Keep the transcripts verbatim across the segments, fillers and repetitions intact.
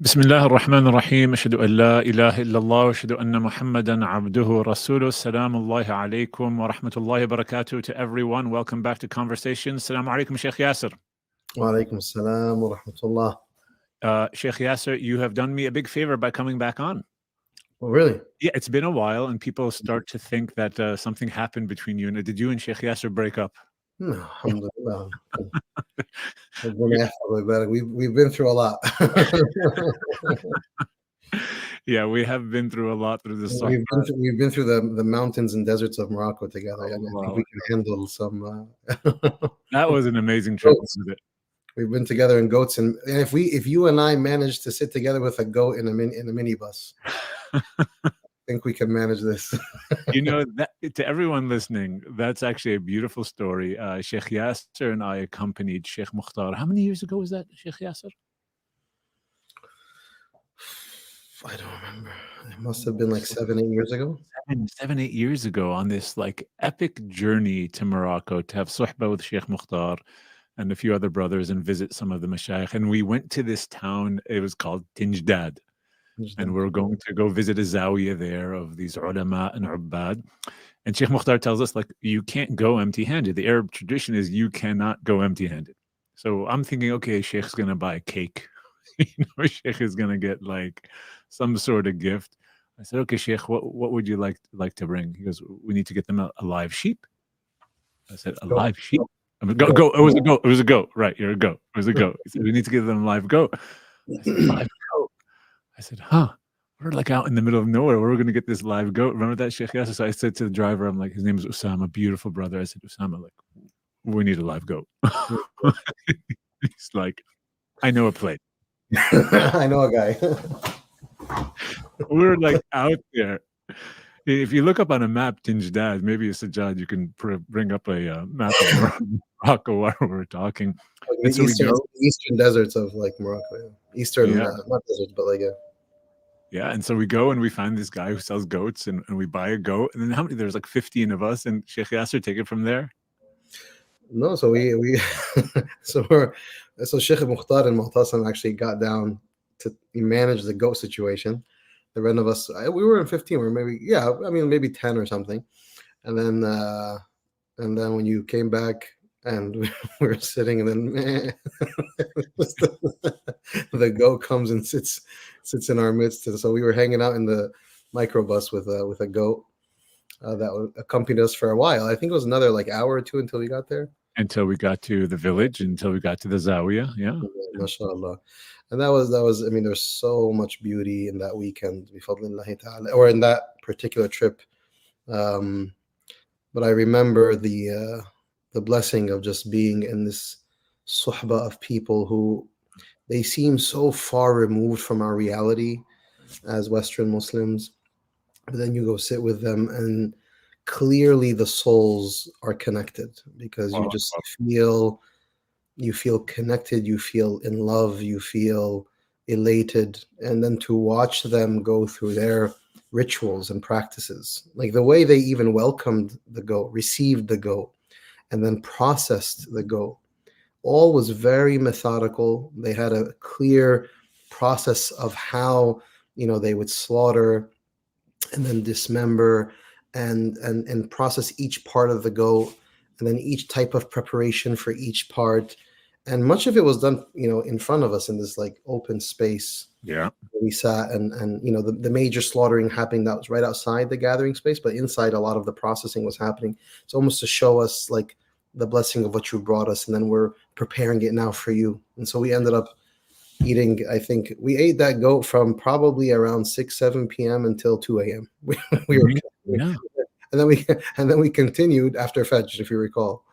Bismillah ar-Rahman ar-Rahim. Ashhadu an la ilaha illallah wa ashhadu anna Muhammadan abduhu rasuluh. Salamullahi alaykum wa rahmatullahi wa barakatuh to everyone. Welcome back to Conversations. Assalamu alaikum, Shaykh Yasir. Wa alaikum assalam wa rahmatullah. Uh, Shaykh Yasir, you have done me a big favor by coming back on. Oh, really? Yeah, it's been a while and people start to think that uh, something happened between you. And did you and Shaykh Yasir break up? Alhamdulillah. we've, we've been through a lot. Yeah, we have been through a lot through this. We've been through, we've been through the, the mountains and deserts of Morocco together. I, I wow. think we can handle some. Uh... that was an amazing trip. Wasn't it? We've been together in goats, and, and if we, if you and I managed to sit together with a goat in a min, in a minibus. I think we can manage this. You know, that, to everyone listening, that's actually a beautiful story. Uh, Sheikh Yasir and I accompanied Sheikh Mukhtar. How many years ago was that, Sheikh Yasir? I don't remember. It must have been like seven, eight years ago. Seven, seven eight years ago on this like epic journey to Morocco to have suhbah with Sheikh Mukhtar and a few other brothers and visit some of the mashaykh. And we went to this town. It was called Tingdad. And we're going to go visit a zawiyah there of these ulama and ubbad. And Sheikh Mukhtar tells us, like, you can't go empty-handed. The Arab tradition is you cannot go empty-handed. So I'm thinking, okay, Sheikh's going to buy a cake. You know, Sheikh is going to get, like, some sort of gift. I said, okay, Sheikh, what, what would you like, like to bring? He goes, we need to get them a, a live sheep. I said, a live sheep? I mean, go, go. It was a goat. It was a goat. Right, you're a goat. It was a goat. He said, we need to give them a live goat. I said, live goat. I said, huh, we're like out in the middle of nowhere. Where are we going to get this live goat? Remember that, Sheikh Yasir? So I said to the driver, I'm like, his name is Osama, beautiful brother. I said, Osama, like, we need a live goat. He's like, I know a plate. I know a guy. We're like out there. If you look up on a map, Tingdad, maybe Sajad, you can pr- bring up a uh, map of Morocco while we're talking. Like the so Eastern, we Eastern deserts of like Morocco. Eastern, yeah. uh, not deserts, but like, yeah. Yeah, and so we go and we find this guy who sells goats and, and we buy a goat. And then how many? There's like fifteen of us, and Sheikh Yasir take it from there? No, so we, we so we're, so Sheikh Mukhtar and Moutasem actually got down to manage the goat situation. The rest of us, we were in fifteen, or maybe, yeah, I mean, maybe ten or something. And then, uh, and then when you came back and we were sitting, and then man, the goat comes and sits, sits in our midst. And so we were hanging out in the microbus with a, with a goat uh, that accompanied us for a while. I think it was another like hour or two until we got there. Until we got to the village, until we got to the Zawiya, yeah. MashaAllah. And that was, that was. I mean, there's so much beauty in that weekend, or in that particular trip. Um, but I remember the uh, the blessing of just being in this suhbah of people who, they seem so far removed from our reality as Western Muslims. But then you go sit with them and clearly the souls are connected, because you just feel, you feel connected, you feel in love, you feel elated. And then to watch them go through their rituals and practices, like the way they even welcomed the goat, received the goat, and then processed the goat, all was very methodical. They had a clear process of how, you know, they would slaughter and then dismember And, and and process each part of the goat, and then each type of preparation for each part. And much of it was done, you know, in front of us in this like open space. Yeah. We sat and, and you know, the, the major slaughtering happening, that was right outside the gathering space, but inside a lot of the processing was happening. It's almost to show us like the blessing of what you brought us, and then we're preparing it now for you. And so we ended up eating, I think, we ate that goat from probably around six, seven p.m. until two a.m. We, we were... Yeah. And then we and then we continued after Fajr, if you recall.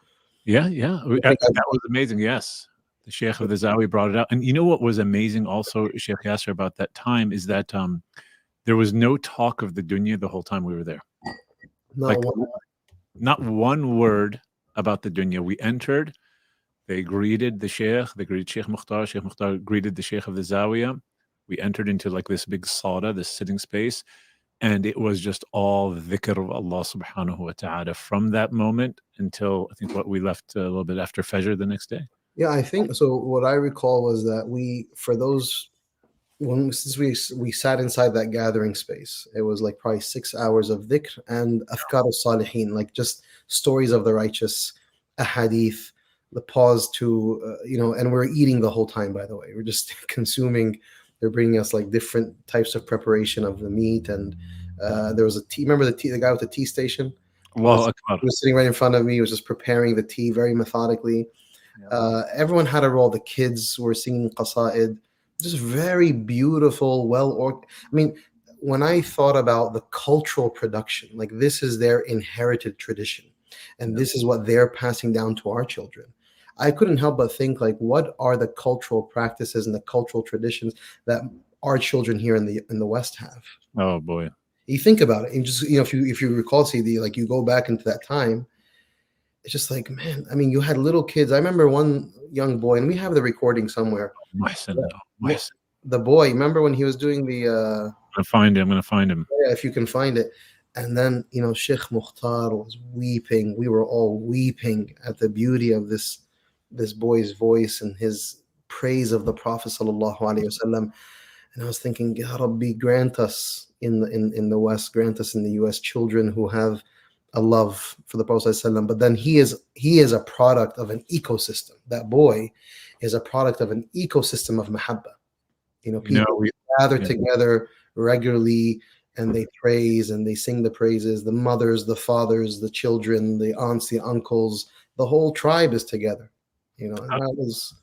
Yeah, yeah. That was amazing, yes. The Sheikh of the Zawi brought it out. And you know what was amazing also, Sheikh Yasir, about that time is that um, there was no talk of the dunya the whole time we were there. Not, like, one. not one word about the dunya. We entered, they greeted the Sheikh, they greeted Sheikh Mukhtar, Sheikh Mukhtar greeted the Sheikh of the Zawiya. We entered into like this big sada, this sitting space. And it was just all dhikr of Allah subhanahu wa ta'ala from that moment until, I think, what we left a little bit after Fajr the next day. Yeah, I think so. What I recall was that we, for those when since we we sat inside that gathering space, it was like probably six hours of dhikr and afkar al-salihin, like just stories of the righteous, a hadith, the pause to uh, you know, and we're eating the whole time, by the way, we're just consuming. They're bringing us like different types of preparation of the meat, and uh, there was a tea. Remember the tea, the guy with the tea station? Well, he was sitting right in front of me. He was just preparing the tea very methodically. Uh, everyone had a role. The kids were singing qasaid. Just very beautiful, well organized. I mean, when I thought about the cultural production, like this is their inherited tradition, and this is what they're passing down to our children, I couldn't help but think, like, what are the cultural practices and the cultural traditions that our children here in the in the West have? Oh boy! You think about it, and just, you know, if you if you recall, C D, like you go back into that time, it's just like, man, I mean, you had little kids. I remember one young boy, and we have the recording somewhere. My son, my son. The boy, remember when he was doing the? Uh, I'm gonna find him. I'm gonna find him. Yeah, if you can find it. And then, you know, Sheikh Mukhtar was weeping. We were all weeping at the beauty of this. This boy's voice and his praise of the Prophet sallallahu alaihi wasallam, and I was thinking, Ya Rabbi, grant us in the in, in the West, grant us in the U S children who have a love for the Prophet sallallahu alaihi wasallam. But then he is he is a product of an ecosystem. That boy is a product of an ecosystem of mahabba. You know, people no, we, gather yeah. together regularly and they praise and they sing the praises. The mothers, the fathers, the children, the aunts, the uncles, the whole tribe is together. You know, and that was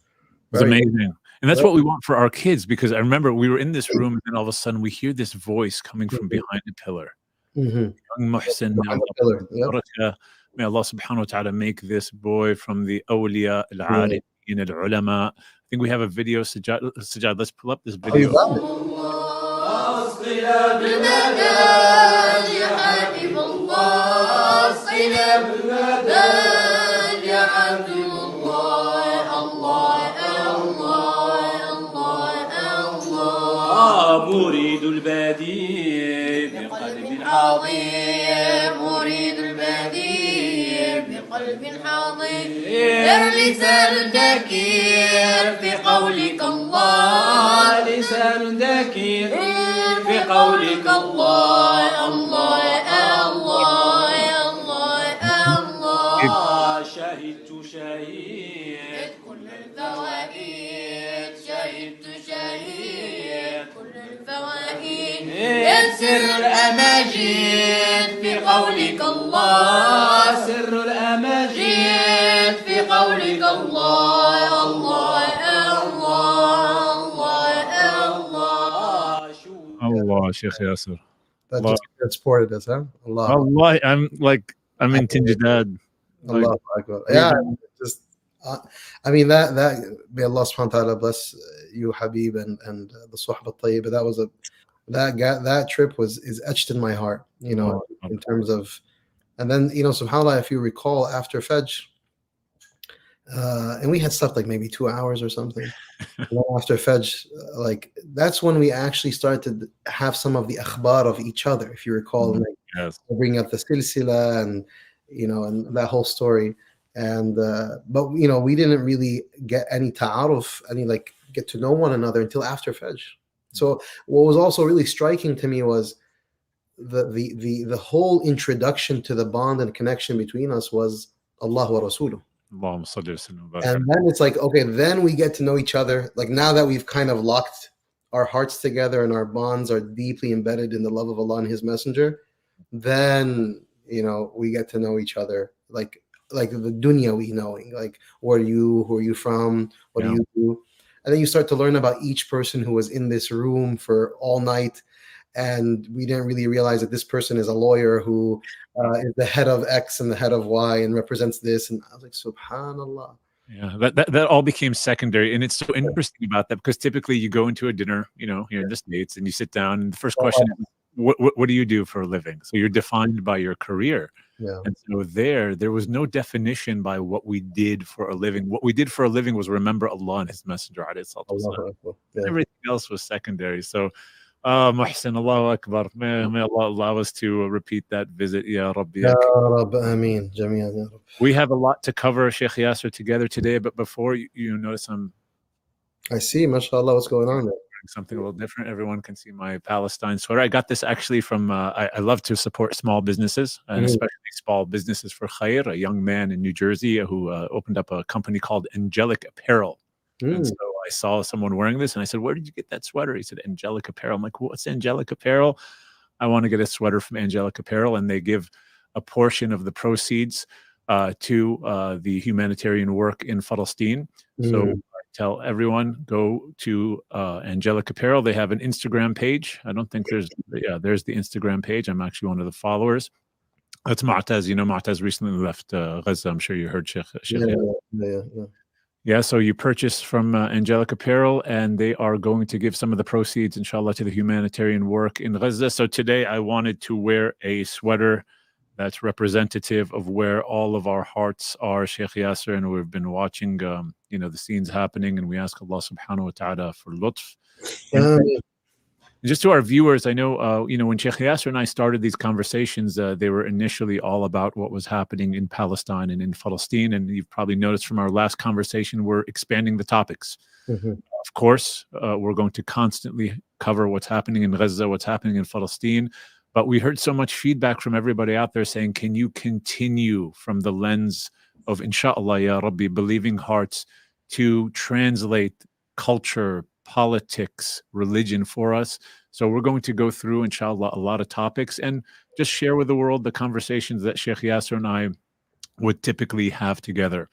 it's amazing. Cool. And that's what we want for our kids, because I remember we were in this room and all of a sudden we hear this voice coming from behind a pillar. Mm-hmm. Young Muhsin, pillar. Yep. May Allah subhanahu wa ta'ala make this boy from the awliya, al-arifin, yeah. al-ulama. I think we have a video, Sajad, Sajad let's pull up this video. Oh, مريد البديع بقلب حاضر مريد البديع بقلب حاضر لسان ذكير في قولك الله لسان ذكير في قولك الله الله الله الله الله شهدت شهيد كل الفوائد شهدت شهيد سر الأماجد في قولك الله سر الأماجد في قولك الله الله الله الله الله شيخ ياسر. That just transported us, huh? Allah. Allah, I'm like I'm in Tingdad. Allah Akbar. Yeah, just Uh, I mean that that may Allah subhanahu wa ta'ala bless you, Habib, and and the Suhbah Tayyib. That was a that that trip was is etched in my heart, you know, oh, in terms of, and then, you know, subhanAllah, if you recall, after Fajr, uh, and we had slept like maybe two hours or something. After Fajr, like that's when we actually started to have some of the akhbar of each other, if you recall, mm-hmm. like yes. bringing up the silsila and you know and that whole story. And uh but you know we didn't really get any ta'aruf, any like get to know one another until after Fajr. So what was also really striking to me was the the the, the whole introduction to the bond and connection between us was Allah wa Rasuluh. And then it's like, okay, then we get to know each other, like now that we've kind of locked our hearts together and our bonds are deeply embedded in the love of Allah and His Messenger, then you know we get to know each other, like like the dunyawi knowing, like where are you, who are you from, what yeah. do you do, and then you start to learn about each person who was in this room for all night, and we didn't really realize that this person is a lawyer who uh, is the head of X and the head of Y and represents this, and I was like, subhanallah. Yeah, that, that that all became secondary, and it's so interesting about that, because typically you go into a dinner, you know, here yeah. in the States, and you sit down, and the first question is, What, what what do you do for a living? So you're defined by your career. Yeah. And so there, there was no definition by what we did for a living. What we did for a living was remember Allah and His Messenger. Yeah. Everything else was secondary. So, uh, Muhsin, Allahu Akbar. May, may Allah allow us to repeat that visit. Ya Rabbi. Ya Rabbi. Ameen. Jameen. Ya Rabbi. We have a lot to cover, Shaykh Yasir, together today. But before you, you notice, I'm. I see. MashaAllah, what's going on there? something a little different. Everyone can see my Palestine sweater. I got this actually from, uh, I, I love to support small businesses, and especially small businesses for Khair, a young man in New Jersey who uh, opened up a company called Angelic Apparel. Mm. And so I saw someone wearing this and I said, where did you get that sweater? He said, Angelic Apparel. I'm like, what's Angelic Apparel? I want to get a sweater from Angelic Apparel. And they give a portion of the proceeds uh, to uh, the humanitarian work in Palestine. Mm. So tell everyone, go to uh, Angelic Apparel. They have an Instagram page. I don't think there's, yeah, there's the Instagram page. I'm actually one of the followers. That's Ma'taz. You know, Ma'taz recently left uh, Gaza. I'm sure you heard Sheikh. Sheikh yeah, yeah, yeah, yeah. Yeah, so you purchase from uh, Angelic Apparel, and they are going to give some of the proceeds, inshallah, to the humanitarian work in Gaza. So today I wanted to wear a sweater that's representative of where all of our hearts are, Shaykh Yasir, and we've been watching, um, you know, the scenes happening, and we ask Allah subhanahu wa ta'ala for lutf. Um, just to our viewers, I know, uh, you know, when Shaykh Yasir and I started these conversations, uh, they were initially all about what was happening in Palestine and in Palestine, and you've probably noticed from our last conversation, we're expanding the topics. Mm-hmm. Of course, uh, we're going to constantly cover what's happening in Gaza, what's happening in Palestine. But we heard so much feedback from everybody out there saying, can you continue from the lens of, inshallah, ya Rabbi, believing hearts to translate culture, politics, religion for us? So we're going to go through, inshallah, a lot of topics and just share with the world the conversations that Shaykh Yasir and I would typically have together.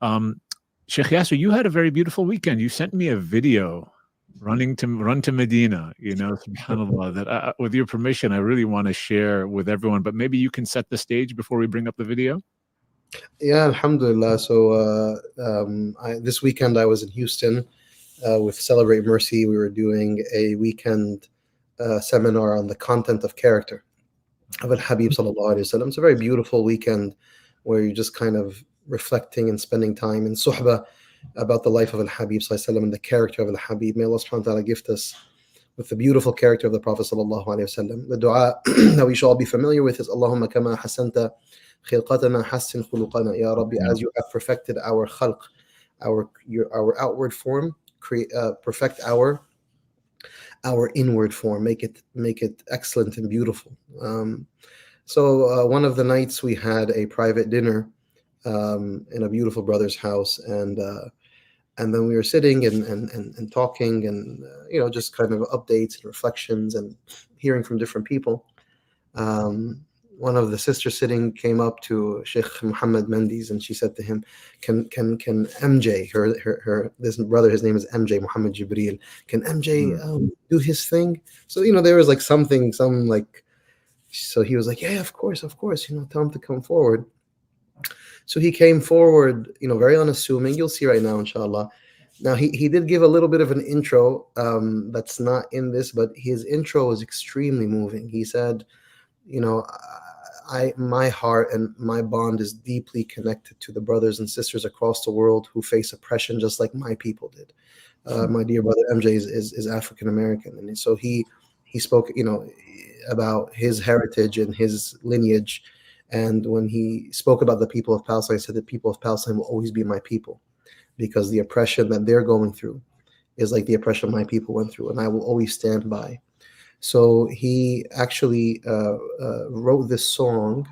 Um, Shaykh Yasir, you had a very beautiful weekend. You sent me a video. Running to run to Medina, you know, subhanAllah, that I, with your permission, I really want to share with everyone, but maybe you can set the stage before we bring up the video. Yeah, alhamdulillah. So uh, um, I, this weekend I was in Houston uh, with Celebrate Mercy. We were doing a weekend uh, seminar on the content of character of Al-Habib sallallahu alayhi wa sallam. It's a very beautiful weekend where you're just kind of reflecting and spending time in suhbah about the life of Al-Habib sallallahu alayhi wa sallam and the character of Al-Habib. May Allah subhanahu wa ta'ala gift us with the beautiful character of the Prophet sallallahu alayhi wa sallam. The dua that we should all be familiar with is Allahumma kama hasanta khilqatana hassin khuluqana. Ya Rabbi, as you have perfected our khalq, our your, our outward form, create uh, perfect our our inward form, make it make it excellent and beautiful. Um, so uh, one of the nights we had a private dinner um in a beautiful brother's house, and uh and then we were sitting and and and, and talking and uh, you know, just kind of updates and reflections and hearing from different people. Um one of the sisters sitting came up to Sheikh Muhammad Mendes and she said to him, can can can M J, her her, her this brother, his name is M J, Muhammad Jibreel, can M J um, do his thing? So, you know, there was like something some like so he was like, yeah, of course, of course, you know, tell him to come forward. So he came forward, you know, very unassuming. You'll see right now, inshallah. Now, he, he did give a little bit of an intro um, that's not in this, but his intro was extremely moving. He said, you know, I my heart and my bond is deeply connected to the brothers and sisters across the world who face oppression just like my people did. Uh, my dear brother M J is, is, is African-American. And so he he spoke, you know, about his heritage and his lineage. And when he spoke about the people of Palestine, he said the people of Palestine will always be my people because the oppression that they're going through is like the oppression my people went through, and I will always stand by. So he actually uh, uh, wrote this song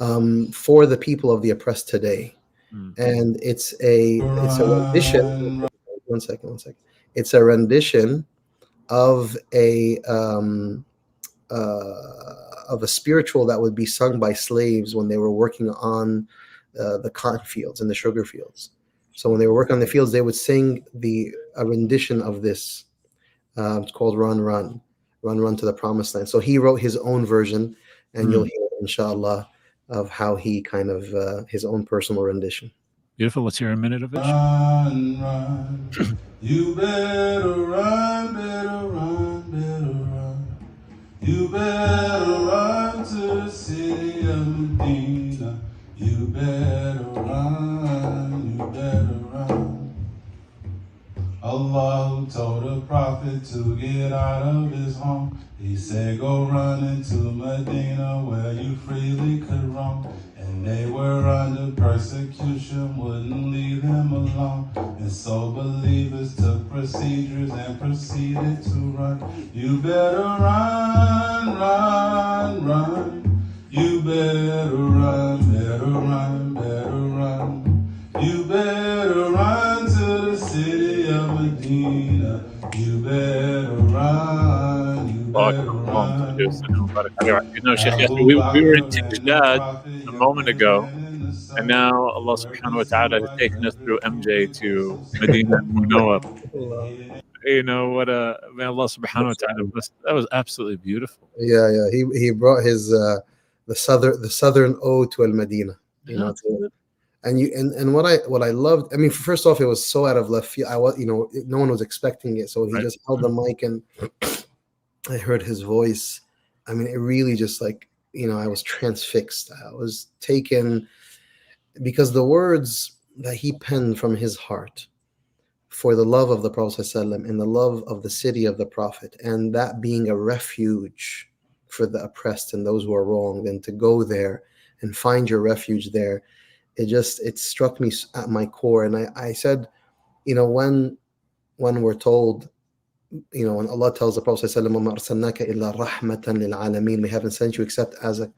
um, for the people of the oppressed today. Mm-hmm. And it's a it's a rendition. One second, one second. It's a rendition of a... Um, uh, of a spiritual that would be sung by slaves when they were working on uh, the cotton fields and the sugar fields. So when they were working on the fields, they would sing the a rendition of this. Uh, it's called Run, Run, Run, Run to the Promised Land. So he wrote his own version, and mm-hmm. you'll hear, inshallah, of how he kind of, uh, his own personal rendition. Beautiful. Let's hear a minute of it. Run, run. You better run, better run, better run. You better run to the city of Medina. You better run, you better run. Allah told the prophet to get out of his home. He said, go run into Medina where you freely could roam. And And they were under persecution, wouldn't leave them alone. And so believers took procedures and proceeded to run. You better run, run, run. You better run, better run, better run. You better run to the city of Medina. You better run, you better run. You know, Shaykh Yasir, we, we were in Tingdad a moment ago, and now Allah subhanahu wa ta'ala has taken us through M J to Medina Munawwar. You know, what a, man, Allah subhanahu wa ta'ala, that was absolutely beautiful. Yeah, yeah, he he brought his, uh, the southern the southern O to Al-Madina, you know, to, and you and, and what I what I loved, I mean, first off, it was so out of left field. I was, you know, no one was expecting it, so he right. just held the mic and I heard his voice. I mean, it really just like, you know, I was transfixed. I was taken because the words that he penned from his heart for the love of the Prophet ﷺ and the love of the city of the Prophet, and that being a refuge for the oppressed and those who are wronged, and to go there and find your refuge there, it just, it struck me at my core. And I, I said, you know, when when we're told, you know, when Allah tells the Prophet ﷺ, we haven't sent you except as a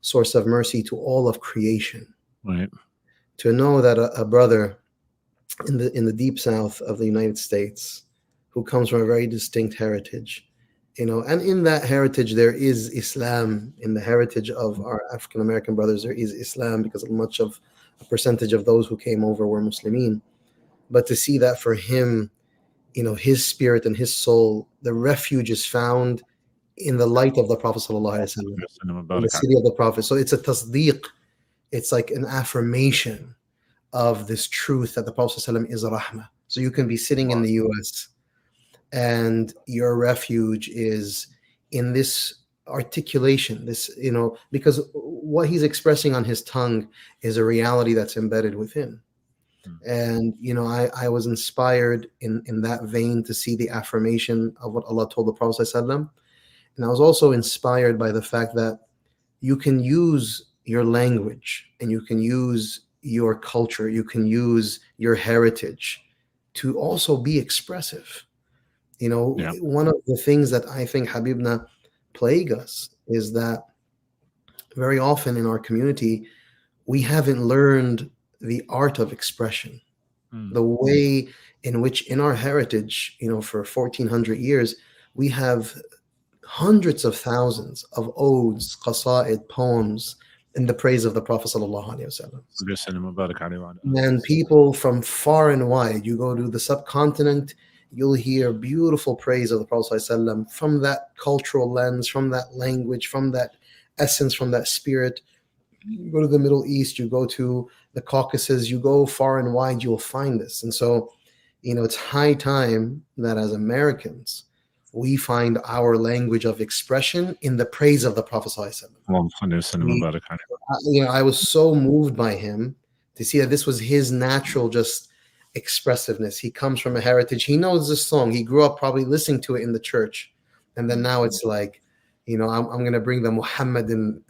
source of mercy to all of creation. Right. To know that a, a brother in the in the deep south of the United States who comes from a very distinct heritage, you know, and in that heritage there is Islam. In the heritage of our African American brothers, there is Islam, because much of a percentage of those who came over were Muslimin. But to see that for him, you know, his spirit and his soul, the refuge is found in the light of the Prophet sallallahu alaihi wasallam, in the city of the Prophet. So it's a tasdeeq, it's like an affirmation of this truth that the Prophet sallallahu alaihi wasallam is rahmah. So you can be sitting in the U S and your refuge is in this articulation, this, you know, because what he's expressing on his tongue is a reality that's embedded within. And, you know, I, I was inspired in, in that vein to see the affirmation of what Allah told the Prophet ﷺ. And I was also inspired by the fact that you can use your language and you can use your culture, you can use your heritage to also be expressive. You know, yeah. One of the things that I think, Habibna, plague us is that very often in our community, we haven't learned the art of expression, mm. the way in which in our heritage, you know, for fourteen hundred years, we have hundreds of thousands of odes, qasaid, poems in the praise of the Prophet sallallahu alaihi wasallam. And people from far and wide, you go to the subcontinent, you'll hear beautiful praise of the Prophet sallallahu alaihi wasallam from that cultural lens, from that language, from that essence, from that spirit. You go to the Middle East, you go to the Caucasus, you go far and wide, you'll find this. And so, you know, it's high time that as Americans, we find our language of expression in the praise of the Prophet ﷺ. We, you know, I was so moved by him to see that this was his natural just expressiveness. He comes from a heritage. He knows this song. He grew up probably listening to it in the church. And then now it's like, you know, I'm, I'm going to bring the Muhammadan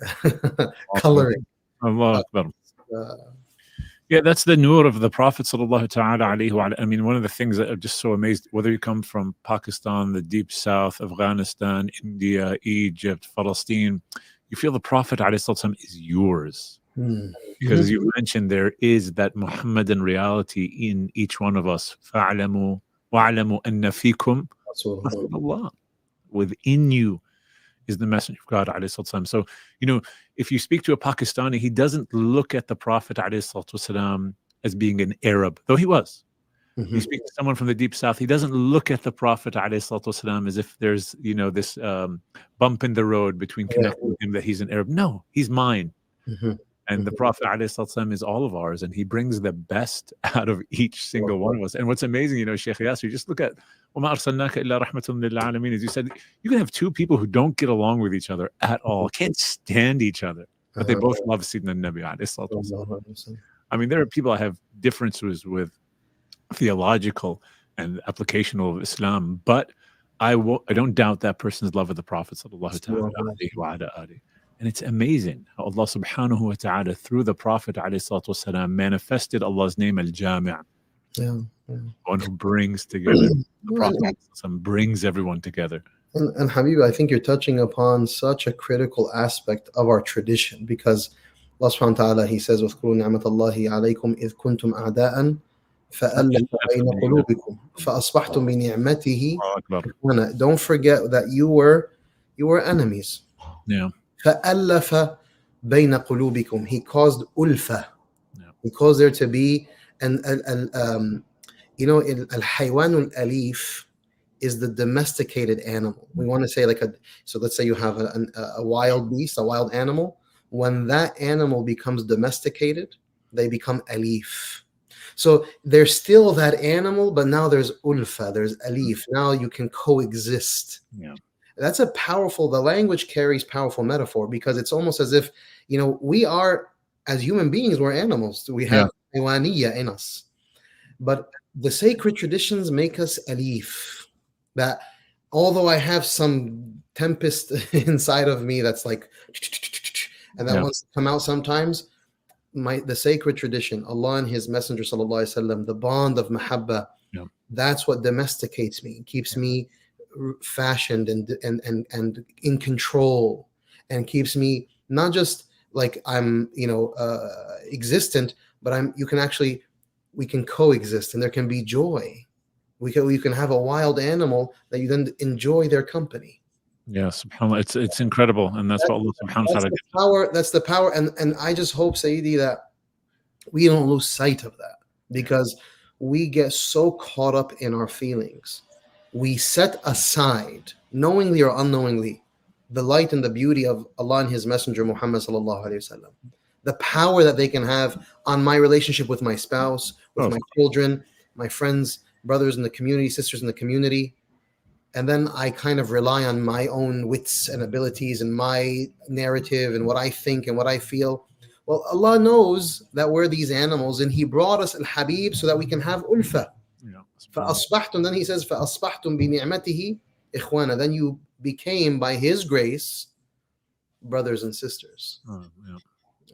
coloring. Allah Akbar. Uh, yeah, that's the nur of the Prophet sallallahu ta'ala alayhi wa alayhi. I mean, one of the things that I'm just so amazed, whether you come from Pakistan, the deep south, Afghanistan, India, Egypt, Palestine, you feel the Prophet alayhi is yours. Hmm. Because you mentioned there is that Muhammadan reality in each one of us. فَعْلَمُوا وَعْلَمُوا أَنَّ فِيكُمْ Rasulullah. Within you is the message of God alayhi. So, you know, if you speak to a Pakistani, he doesn't look at the Prophet alayhi as being an Arab, though he was. Mm-hmm. You speak to someone from the deep south, he doesn't look at the Prophet alayhi as if there's, you know, this um, bump in the road between connecting yeah. him that he's an Arab. No, he's mine. Mm-hmm. And mm-hmm. the Prophet alayhi is all of ours, and he brings the best out of each single wow. one of us. And what's amazing, you know, Shaykh Yasir, just look at وَمَا أَرْسَلْنَاكَ إِلَّا رَحْمَةٌ لِلْعَالَمِينَ. As you said, you can have two people who don't get along with each other at all, can't stand each other, but they both love Sayyidina Nabi. I mean, there are people I have differences with, theological and applicational of Islam, but I, will, I don't doubt that person's love of the Prophet sallallahu alaihi wasallam. And it's amazing how Allah subhanahu wa ta'ala, through the Prophet ﷺ, manifested Allah's name, Al-Jami'. Yeah, yeah. One who brings together. The Prophet ﷺ brings everyone together. And, and Habib, I think you're touching upon such a critical aspect of our tradition, because Allah subhanahu wa ta'ala, He says, وَاذْكُرُوا نِعْمَةَ اللَّهِ عَلَيْكُمْ إِذْ كُنْتُمْ أَعْدَاءً فَأَلَّفَ بَيْنَ قُلُوبِكُمْ فَأَصْبَحْتُمْ بِنِعْمَتِهِ إِخْوَانًا. Don't forget that you were you were enemies. Yeah. فَأَلَّفَ بَيْنَ قُلُوبِكُمْ. He caused ulfa. Yeah. He caused there to be, and um, you know, al-haywan al-alif is the domesticated animal. We want to say like a, so let's say you have a, a, a wild beast, a wild animal. When that animal becomes domesticated, they become alif. So there's still that animal, but now there's ulfa, there's alif. Now you can coexist. Yeah. That's a powerful, the language carries powerful metaphor, because it's almost as if, you know, we are, as human beings, we're animals. We have haywaniyya in us. But the sacred traditions make us alif. That although I have some tempest inside of me that's like, and that yeah. wants to come out sometimes, my the sacred tradition, Allah and His Messenger, sallallahu alaihi wasallam, the bond of mahabba, yeah. that's what domesticates me, keeps yeah. me fashioned and, and and and in control, and keeps me not just like I'm, you know, uh, existent, but I'm. You can actually, we can coexist, and there can be joy. We can you can have a wild animal that you then enjoy their company. Yeah, subhanAllah, it's it's incredible, and that's, that's what Allah subhanahu wa ta'ala gives. Power, that's the power, and and I just hope, Sayyidi, that we don't lose sight of that, because we get so caught up in our feelings. We set aside, knowingly or unknowingly, the light and the beauty of Allah and His Messenger Muhammad sallallahu alaihi wasallam, the power that they can have on my relationship with my spouse, with oh, my children, my friends, brothers in the community, sisters in the community, and then I kind of rely on my own wits and abilities and my narrative and what I think and what I feel. Well, Allah knows that we're these animals, and He brought us al-Habib so that we can have ulfa. فَأَصْبَحْتُمْ, then He says, فَأَصْبَحْتُمْ بِنِعْمَتِهِ إِخْوَانًا. Then you became, by His grace, brothers and sisters. Oh, yeah.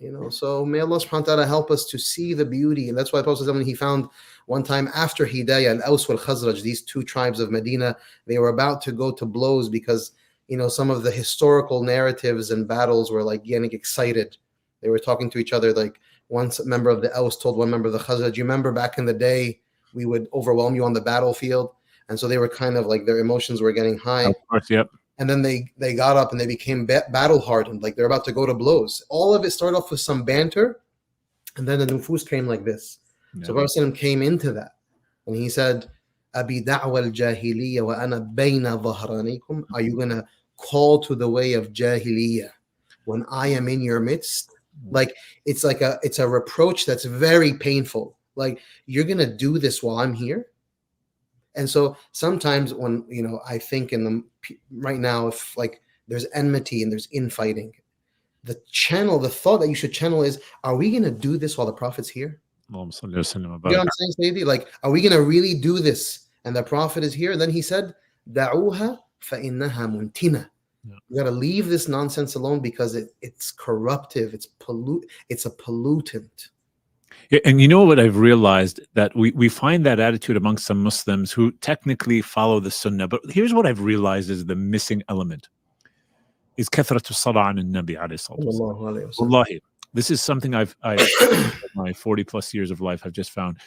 You know, so may Allah subhanahu wa ta'ala help us to see the beauty. And that's why Prophet ﷺ, he found one time after Hidayah, Al-Aws wal-Khazraj, these two tribes of Medina, they were about to go to blows, because, you know, some of the historical narratives and battles were like getting excited. They were talking to each other, like one member of the Aws told one member of the Khazraj, you remember back in the day, we would overwhelm you on the battlefield. And so they were kind of like, their emotions were getting high. Of course, yep. And then they, they got up and they became ba- battle hardened. Like they're about to go to blows. All of it started off with some banter. And then the nufus came like this. Yeah. So Prophet came into that. And he said, Abi da'wa al-jahiliya wa ana bayna dhahranikum. Are you going to call to the way of jahiliya when I am in your midst? Like, it's like a, it's a reproach that's very painful. Like, you're going to do this while I'm here? And so sometimes when, you know, I think in the, right now, if like there's enmity and there's infighting, the channel, the thought that you should channel is, are we going to do this while the Prophet's here? You know what I'm saying, Sayyidi? Like, are we going to really do this? And the Prophet is here. And then he said, Da'uha fa'innaha muntina. Yeah. You got to leave this nonsense alone, because it, it's corruptive. It's pollute. It's a pollutant. Yeah, and you know what I've realized, that we, we find that attitude amongst some Muslims who technically follow the Sunnah. But here's what I've realized is the missing element is kathratu salah an nabi alayhi salam. Wallahi, this is something I've, I've my forty plus years of life, I've just found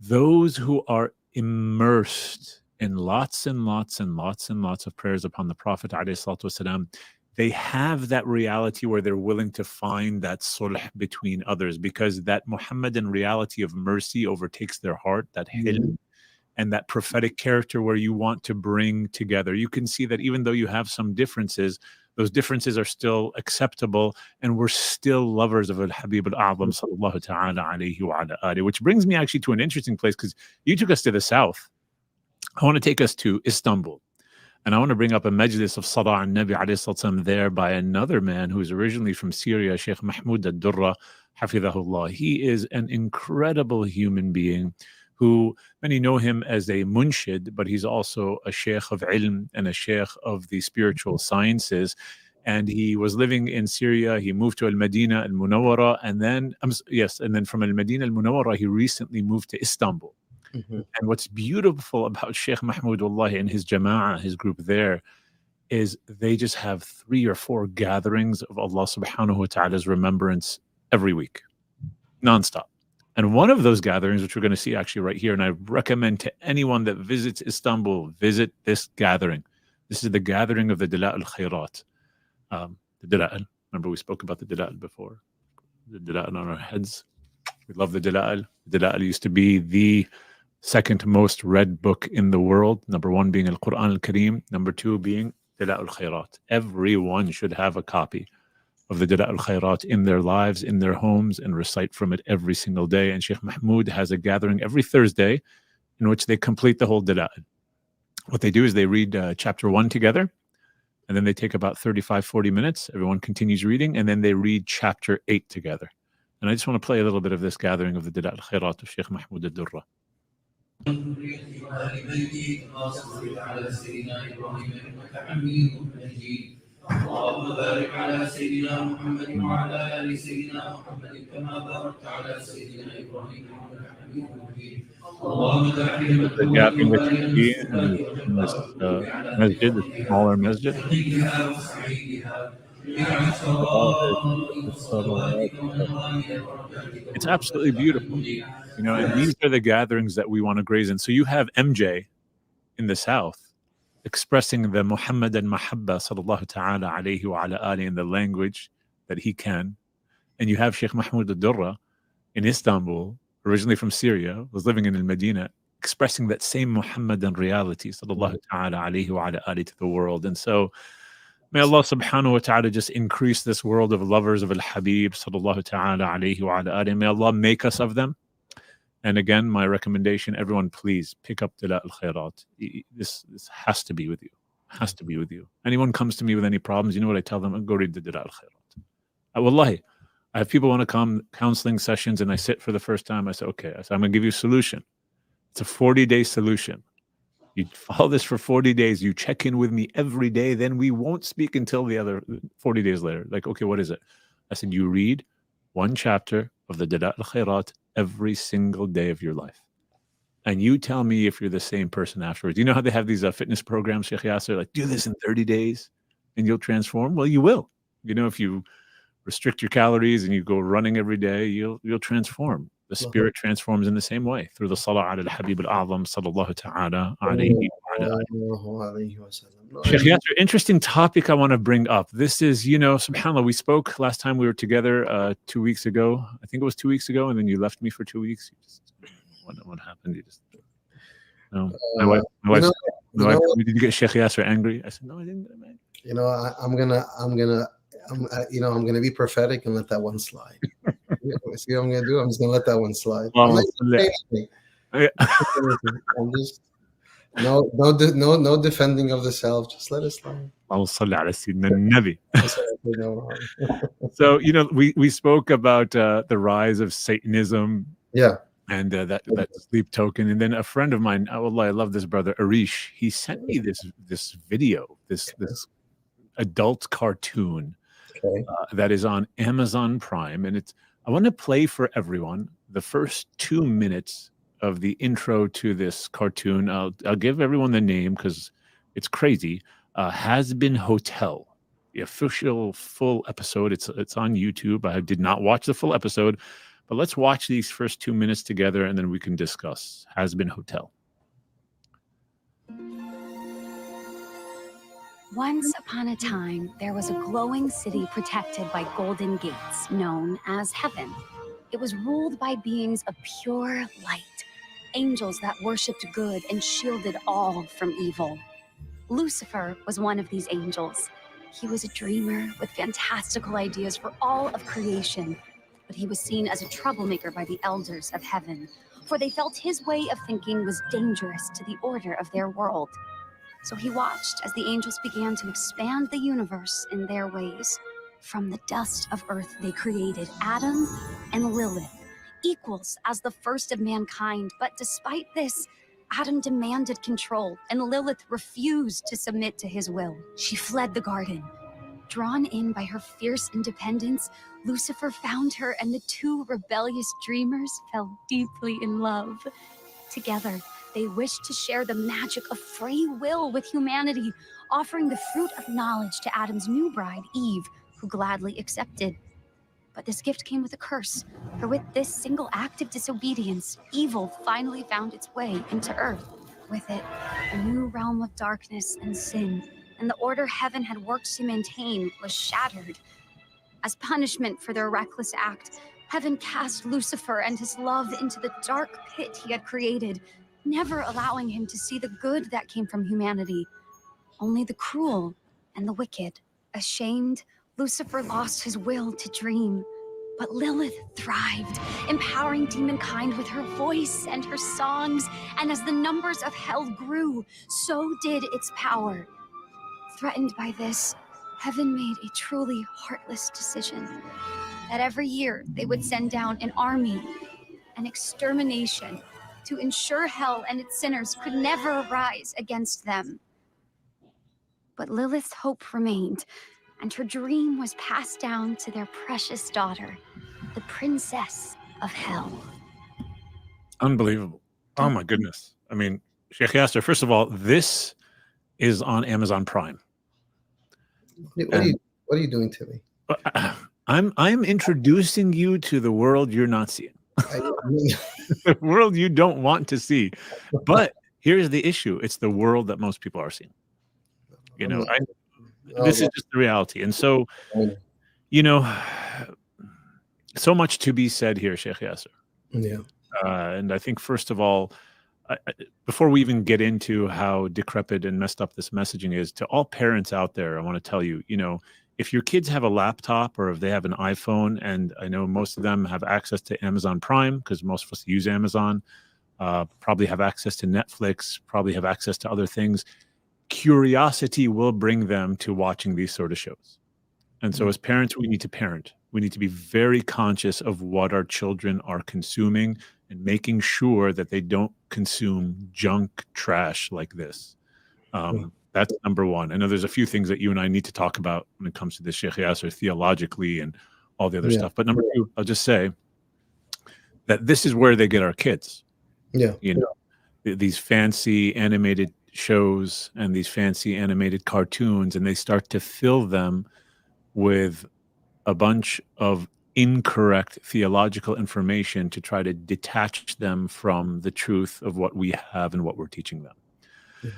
those who are immersed in lots and lots and lots and lots of prayers upon the Prophet alayhi, they have that reality where they're willing to find that sulh between others, because that Muhammadan reality of mercy overtakes their heart, that hilm, mm-hmm. and that prophetic character where you want to bring together. You can see that even though you have some differences, those differences are still acceptable, and we're still lovers of Al-Habib Al-A'zam sallallahu ta'ala alayhi wa ala alihi. Which brings me actually to an interesting place, because you took us to the south. I want to take us to Istanbul. And I want to bring up a majlis of Salah and Nabi alayhi salam there by another man who is originally from Syria, Sheikh Mahmoud al-Durra, hafidhahullah. He is an incredible human being who, many know him as a munshid, but he's also a sheikh of ilm and a sheikh of the spiritual sciences. and he was living in Syria. He moved to Al-Madina al-Munawwara, and then um, yes, and then from Al-Madina al-Munawwara, he recently moved to Istanbul. Mm-hmm. And what's beautiful about Sheikh Mahmoud Wallahi and his jama'ah, his group there, is they just have three or four gatherings of Allah subhanahu wa ta'ala's remembrance every week, nonstop. And one of those gatherings, which we're going to see actually right here, and I recommend to anyone that visits Istanbul, visit this gathering. This is the gathering of the Dala'il al Khairat. Um, the Dala'il, remember we spoke about the Dala'il before, the Dala'il on our heads. We love the Dala'il. The Dala'il used to be the second most read book in the world, number one being Al-Qur'an Al-Kareem, number two being Dala'il al Khairat. Everyone should have a copy of the Dala'il al Khairat in their lives, in their homes, and recite from it every single day. And Sheikh Mahmoud has a gathering every Thursday in which they complete the whole Dala'il. What they do is they read uh, chapter one together, and then they take about thirty-five, forty minutes. Everyone continues reading, and then they read chapter eight together. And I just want to play a little bit of this gathering of the Dala'il al Khairat of Sheikh Mahmoud al-Durra. اللهم بارك على سيدنا محمد وعلى آل سيدنا محمد كما باركت على سيدنا إبراهيم وعلى آل إبراهيم اللهم دعنا بالتقوى والمسجد smaller مسجد It's absolutely beautiful, you know, and these are the gatherings that we want to graze in. So you have M J in the south expressing the Muhammad and Mahabba sallallahu ta'ala alayhi wa ala ali in the language that he can. And you have Sheikh Mahmoud al-Durra in Istanbul, originally from Syria, was living in al-Madina, expressing that same Muhammadan reality sallallahu ta'ala alayhi wa ala ali to the world. And so may Allah subhanahu wa ta'ala just increase this world of lovers of al-Habib sallallahu ta'ala alayhi wa ala ali. May Allah make us of them. And again, my recommendation, everyone, please pick up Dala'il al Khairat. This, this has to be with you. Has to be with you. Anyone comes to me with any problems, you know what I tell them? Go read the Dala'il al Khairat. I, wallahi, I have people want to come counseling sessions, and I sit for the first time. I say, okay, I say, I'm going to give you a solution. It's a forty-day solution. You follow this for forty days. You check in with me every day. Then we won't speak until the other forty days later. Like, okay, what is it? I said, you read one chapter of the Dala'il al Khairat every single day of your life, and you tell me if you're the same person afterwards. You know how they have these uh, fitness programs, Shaykh Yasir, like do this in thirty days and you'll transform? Well, you will. You know, if you restrict your calories and you go running every day, you'll you'll transform. The spirit transforms in the same way through the salah ala al-Habib al-A'zam sallallahu ta'ala alayhi wa alayhi wa sallam. Shaykh Yasir, interesting topic I want to bring up. This is, you know, subhanAllah, we spoke last time we were together uh, two weeks ago. I think it was two weeks ago, and then you left me for two weeks. You just, what, what happened? You just, no. My uh, wife, my wife, you know, did you get Shaykh Yasir angry? I said, no, I didn't get him angry. You know, I, I'm going to, I'm going to, I'm, uh, you know, I'm going to be prophetic and let that one slide. See what I'm going to do? I'm just going to let that one slide. Oh, I'm I'm just, no, no, no, no defending of the self. Just let it slide. So, you know, we, we spoke about uh, the rise of Satanism. Yeah. And uh, that, that sleep token. And then a friend of mine, oh, Allah, I love this brother, Arish, he sent me this, this video, this, this adult cartoon. Okay. Uh, that is on Amazon Prime, and it's, I want to play for everyone the first two minutes of the intro to this cartoon. I'll, I'll give everyone the name because it's crazy. Uh, Hazbin Hotel, the official full episode. It's it's on YouTube. I did not watch the full episode, but let's watch these first two minutes together, and then we can discuss Hazbin Hotel. Once upon a time, there was a glowing city protected by golden gates known as heaven. It was ruled by beings of pure light, angels that worshipped good and shielded all from evil. Lucifer was one of these angels. He was a dreamer with fantastical ideas for all of creation, but he was seen as a troublemaker by the elders of heaven, for they felt his way of thinking was dangerous to the order of their world. So he watched as the angels began to expand the universe in their ways. From the dust of earth, they created Adam and Lilith, equals as the first of mankind. But despite this, Adam demanded control, and Lilith refused to submit to his will. She fled the garden, Drawn in by her fierce independence, Lucifer found her, and the two rebellious dreamers fell deeply in love. Together, they wished to share the magic of free will with humanity, offering the fruit of knowledge to Adam's new bride, Eve, who gladly accepted. But this gift came with a curse, for with this single act of disobedience, evil finally found its way into Earth. With it, a new realm of darkness and sin, and the order heaven had worked to maintain was shattered. As punishment for their reckless act, heaven cast Lucifer and his love into the dark pit he had created, never allowing him to see the good that came from humanity. Only the cruel and the wicked. Ashamed, Lucifer lost his will to dream. But Lilith thrived, empowering demonkind with her voice and her songs, and as the numbers of hell grew, so did its power. Threatened by this, heaven made a truly heartless decision, that every year they would send down an army, an extermination, to ensure hell and its sinners could never rise against them. But Lilith's hope remained, and her dream was passed down to their precious daughter, the Princess of Hell. Unbelievable. Oh my goodness. I mean, Shaykh Yasir, first of all, this is on Amazon Prime. What are you, what are you doing to me? I'm, I'm introducing you to the world you're not seeing. The world you don't want to see. But here's the issue. It's the world that most people are seeing. You know, I, this is just the reality. And so, you know, so much to be said here, Shaykh Yasir. Yeah. Uh, and I think, first of all, I, I, before we even get into how decrepit and messed up this messaging is, to all parents out there, I want to tell you, you know, if your kids have a laptop or if they have an iPhone, and I know most of them have access to Amazon Prime because most of us use Amazon, uh, probably have access to Netflix, probably have access to other things. Curiosity will bring them to watching these sort of shows. And so as parents, we need to parent. We need to be very conscious of what our children are consuming and making sure that they don't consume junk trash like this. Um, that's number one. I know there's a few things that you and I need to talk about when it comes to this, Shaykh Yasir, theologically and all the other yeah. stuff. But number two, I'll just say that this is where they get our kids. Yeah. You know, yeah. these fancy animated shows and these fancy animated cartoons, and they start to fill them with a bunch of incorrect theological information to try to detach them from the truth of what we have and what we're teaching them. Yeah.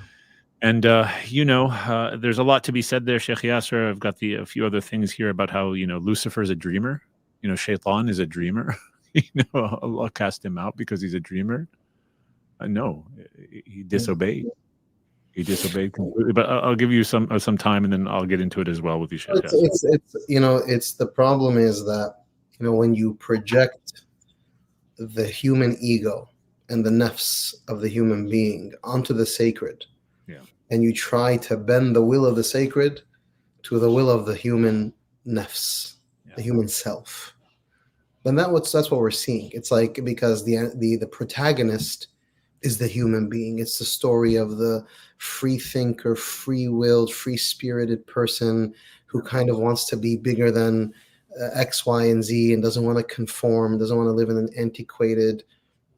And uh, you know, uh, there's a lot to be said there, Shaykh Yasir. I've got the a few other things here about how, you know, Lucifer is a dreamer. You know, Shaitan is a dreamer. You know, Allah cast him out because he's a dreamer. Uh, no, he disobeyed. He disobeyed completely, but I'll give you some uh, some time, and then I'll get into it as well with you. Shaykh Yasir. It's, it's, it's, you know, it's the problem is that, you know, when you project the human ego and the nafs of the human being onto the sacred, yeah, and you try to bend the will of the sacred to the will of the human nafs, yeah. the human self, then that what's that's what we're seeing. It's like, because the the the protagonist is the human being. It's the story of the free thinker, free-willed, free-spirited person who kind of wants to be bigger than uh, X, Y, and Z, and doesn't want to conform, doesn't want to live in an antiquated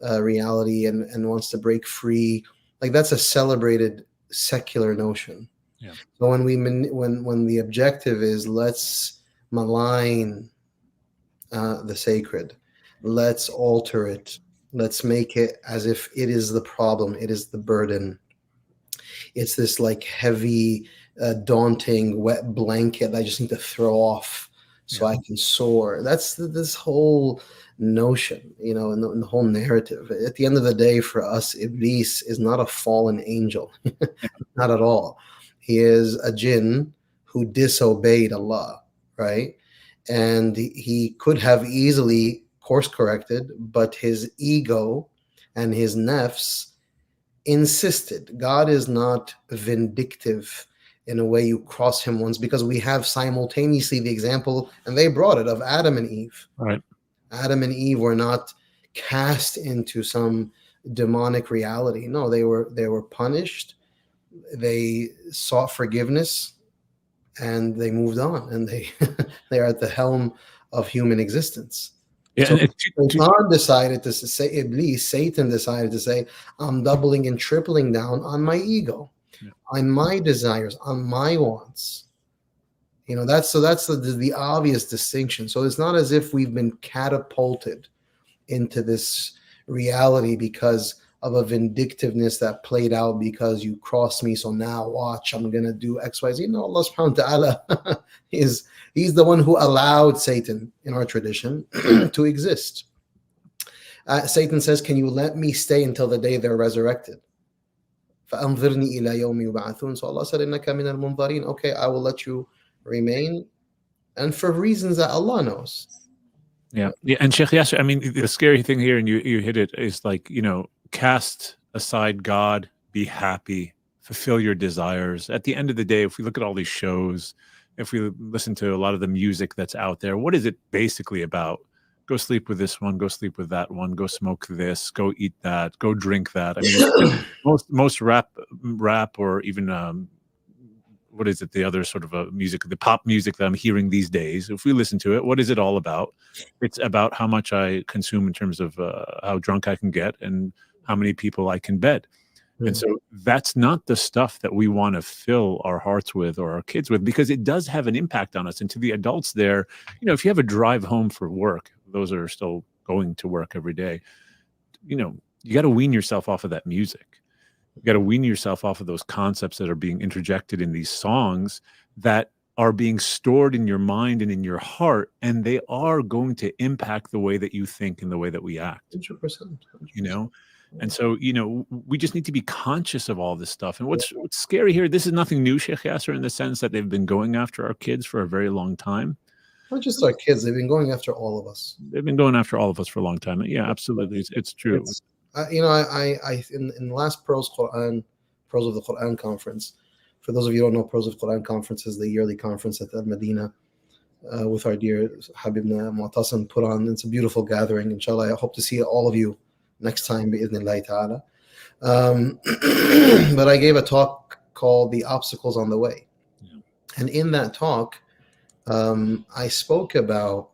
uh, reality, and, and wants to break free. Like, that's a celebrated secular notion. Yeah. So when we when when the objective is let's malign uh, the sacred, let's alter it. Let's make it as if it is the problem. It is the burden. It's this like heavy, uh, daunting, wet blanket that I just need to throw off so yeah. I can soar. That's the, this whole notion, you know, and the, and the whole narrative. At the end of the day, for us, Iblis is not a fallen angel. Not at all. He is a jinn who disobeyed Allah, right? And he could have easily course corrected, but his ego and his nafs insisted. God is not vindictive in a way you cross him once, because we have simultaneously the example, and they brought it, of Adam and Eve. Right. Adam and Eve were not cast into some demonic reality. No, they were they were punished. They sought forgiveness and they moved on, and they they are at the helm of human existence. Yeah, so Satan decided to say, Iblis, Satan decided to say, I'm doubling and tripling down on my ego, yeah. on my desires, on my wants. You know, that's so that's the, the, the obvious distinction. So it's not as if we've been catapulted into this reality because of a vindictiveness that played out because you crossed me, so now watch, I'm going to do X, Y, Z. No, Allah subhanahu wa ta'ala is he's the one who allowed Satan in our tradition to exist. Uh, Satan says, can you let me stay until the day they're resurrected? فَأَنْظِرْنِي إِلَى يَوْمِ يُبْعَثُونَ. So Allah said, إِنَّكَ مِنَ الْمُنْظَرِينَ. Okay, I will let you remain. And for reasons that Allah knows. Yeah, yeah. And Shaykh Yasir, I mean, the scary thing here, and you, you hit it, is like, you know, cast aside God, be happy, fulfill your desires. At the end of the day, if we look at all these shows, if we listen to a lot of the music that's out there, what is it basically about? Go sleep with this one, go sleep with that one, go smoke this, go eat that, go drink that. I mean, most most rap, rap or even, um, what is it, the other sort of a music, the pop music that I'm hearing these days, if we listen to it, what is it all about? It's about how much I consume in terms of uh, how drunk I can get and how many people I can bed. Mm-hmm. And so that's not the stuff that we want to fill our hearts with or our kids with, because it does have an impact on us. And to the adults there, you know, if you have a drive home for work, those are still going to work every day, you know, you got to wean yourself off of that music. You got to wean yourself off of those concepts that are being interjected in these songs that are being stored in your mind and in your heart, and they are going to impact the way that you think and the way that we act. one hundred percent. You know? And so, you know, we just need to be conscious of all this stuff. And what's, what's scary here, this is nothing new, Shaykh Yasir, in the sense that they've been going after our kids for a very long time. Not just our kids, they've been going after all of us. They've been going after all of us for a long time. Yeah, absolutely. It's, it's true. It's, Uh, you know, I, I, I in, in the last Pearls Quran, Pearls of the Qur'an conference, for those of you who don't know, Pearls of Qur'an conference is the yearly conference at the Al-Madina uh, with our dear Habibna Moutasem put on. It's a beautiful gathering. Inshallah, I hope to see all of you next time, bi'idhnillahi ta'ala. Um, but I gave a talk called The Obstacles on the Way. Yeah. And in that talk, um, I spoke about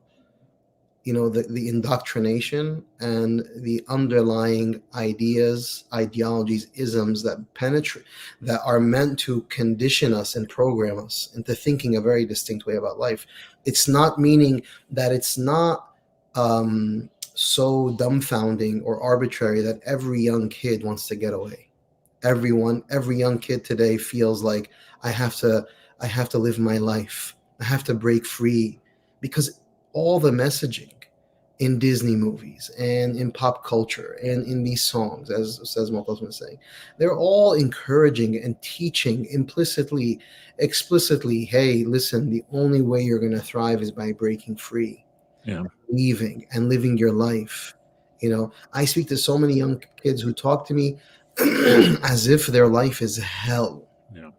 you know, the, the indoctrination and the underlying ideas, ideologies, isms that penetrate, that are meant to condition us and program us into thinking a very distinct way about life. It's not meaning that it's not um, so dumbfounding or arbitrary that every young kid wants to get away. Everyone, every young kid today feels like I have to, I have to live my life. I have to break free, because all the messaging in Disney movies and in pop culture and in these songs, as Ustadh Moutasem was saying, they're all encouraging and teaching implicitly, explicitly, hey, listen, the only way you're going to thrive is by breaking free, yeah. leaving and living your life. You know, I speak to so many young kids who talk to me as if their life is hell. Yeah.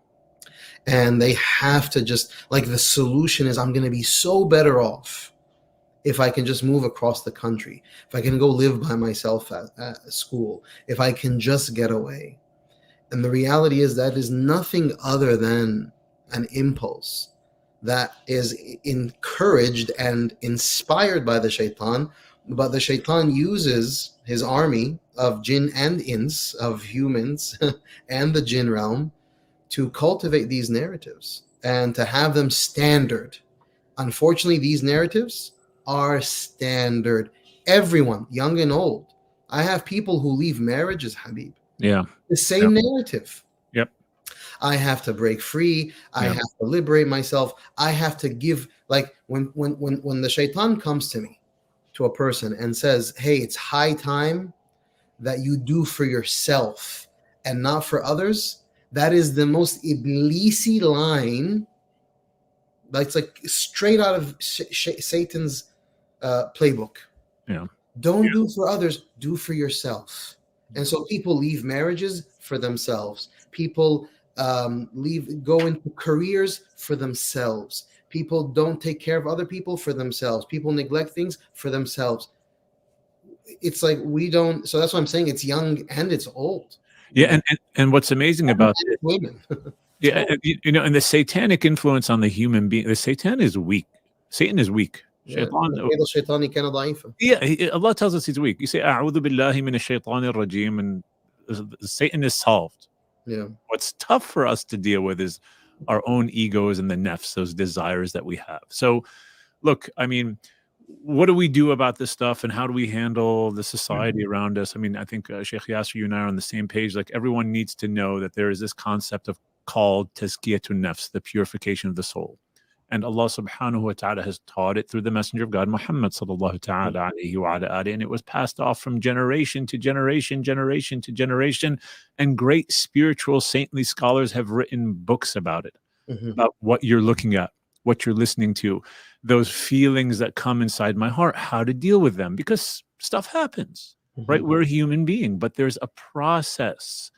And they have to just, like, the solution is I'm going to be so better off if I can just move across the country, if I can go live by myself at, at school, if I can just get away. And the reality is that is nothing other than an impulse that is encouraged and inspired by the shaitan. But the shaitan uses his army of jinn and ins, of humans and the jinn realm, to cultivate these narratives and to have them standard. Unfortunately, these narratives are standard. Everyone, young and old. I have people who leave marriages, Habib. Yeah. The same yep. narrative. Yep. I have to break free. I yep. have to liberate myself. I have to give, like when, when, when, when the shaitan comes to me, to a person and says, hey, it's high time that you do for yourself and not for others. That is the most Iblisi line. That's like straight out of sh- sh- Satan's uh, playbook. Yeah. Don't yeah. do for others, do for yourself. And so people leave marriages for themselves. People um, leave, go into careers for themselves. People don't take care of other people for themselves. People neglect things for themselves. It's like we don't, so that's why I'm saying it's young and it's old. Yeah, and, and, and what's amazing about it, Yeah, you, you know, and the satanic influence on the human being, the Satan is weak. Satan is weak. Yeah. yeah, Allah tells us he's weak. You say, "A'udhu billahi min ash-shaytanir rajim," and Satan is solved. Yeah. What's tough for us to deal with is our own egos and the nefs, those desires that we have. So, look, I mean, what do we do about this stuff, and how do we handle the society mm-hmm. around us? I mean, I think uh, Shaykh Yasir, you and I are on the same page. Like, everyone needs to know that there is this concept of called tazkiyatun nafs, the purification of the soul. And Allah subhanahu wa ta'ala has taught it through the messenger of God, Muhammad sallallahu ta'ala alayhi wa ala alihi, and it was passed off from generation to generation, generation to generation, and great spiritual saintly scholars have written books about it, mm-hmm. about what you're looking at, what you're listening to, those feelings that come inside my heart, how to deal with them, because stuff happens, mm-hmm. right? We're a human being, but there's a process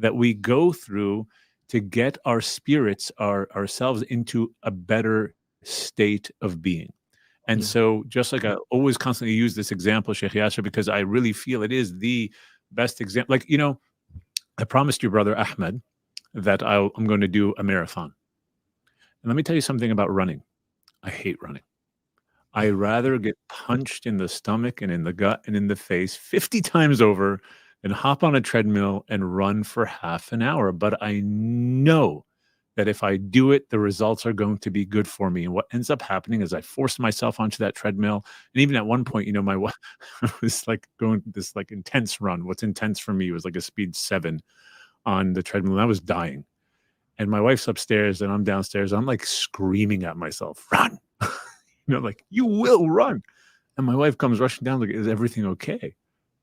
that we go through to get our spirits, our ourselves into a better state of being. And yeah. so just like I always constantly use this example, Shaykh Yasir, because I really feel it is the best example. Like, you know, I promised your brother Ahmed that I'll, I'm going to do a marathon. And let me tell you something about running. I hate running. I rather get punched in the stomach and in the gut and in the face fifty times over and hop on a treadmill and run for half an hour. But I know that if I do it, the results are going to be good for me. And what ends up happening is I force myself onto that treadmill. And even at one point, you know, my wife was like going this like intense run. What's intense for me was like a speed seven on the treadmill. And I was dying. And my wife's upstairs and I'm downstairs. And I'm like screaming at myself, run, you know, like, you will run. And my wife comes rushing down, like, is everything okay?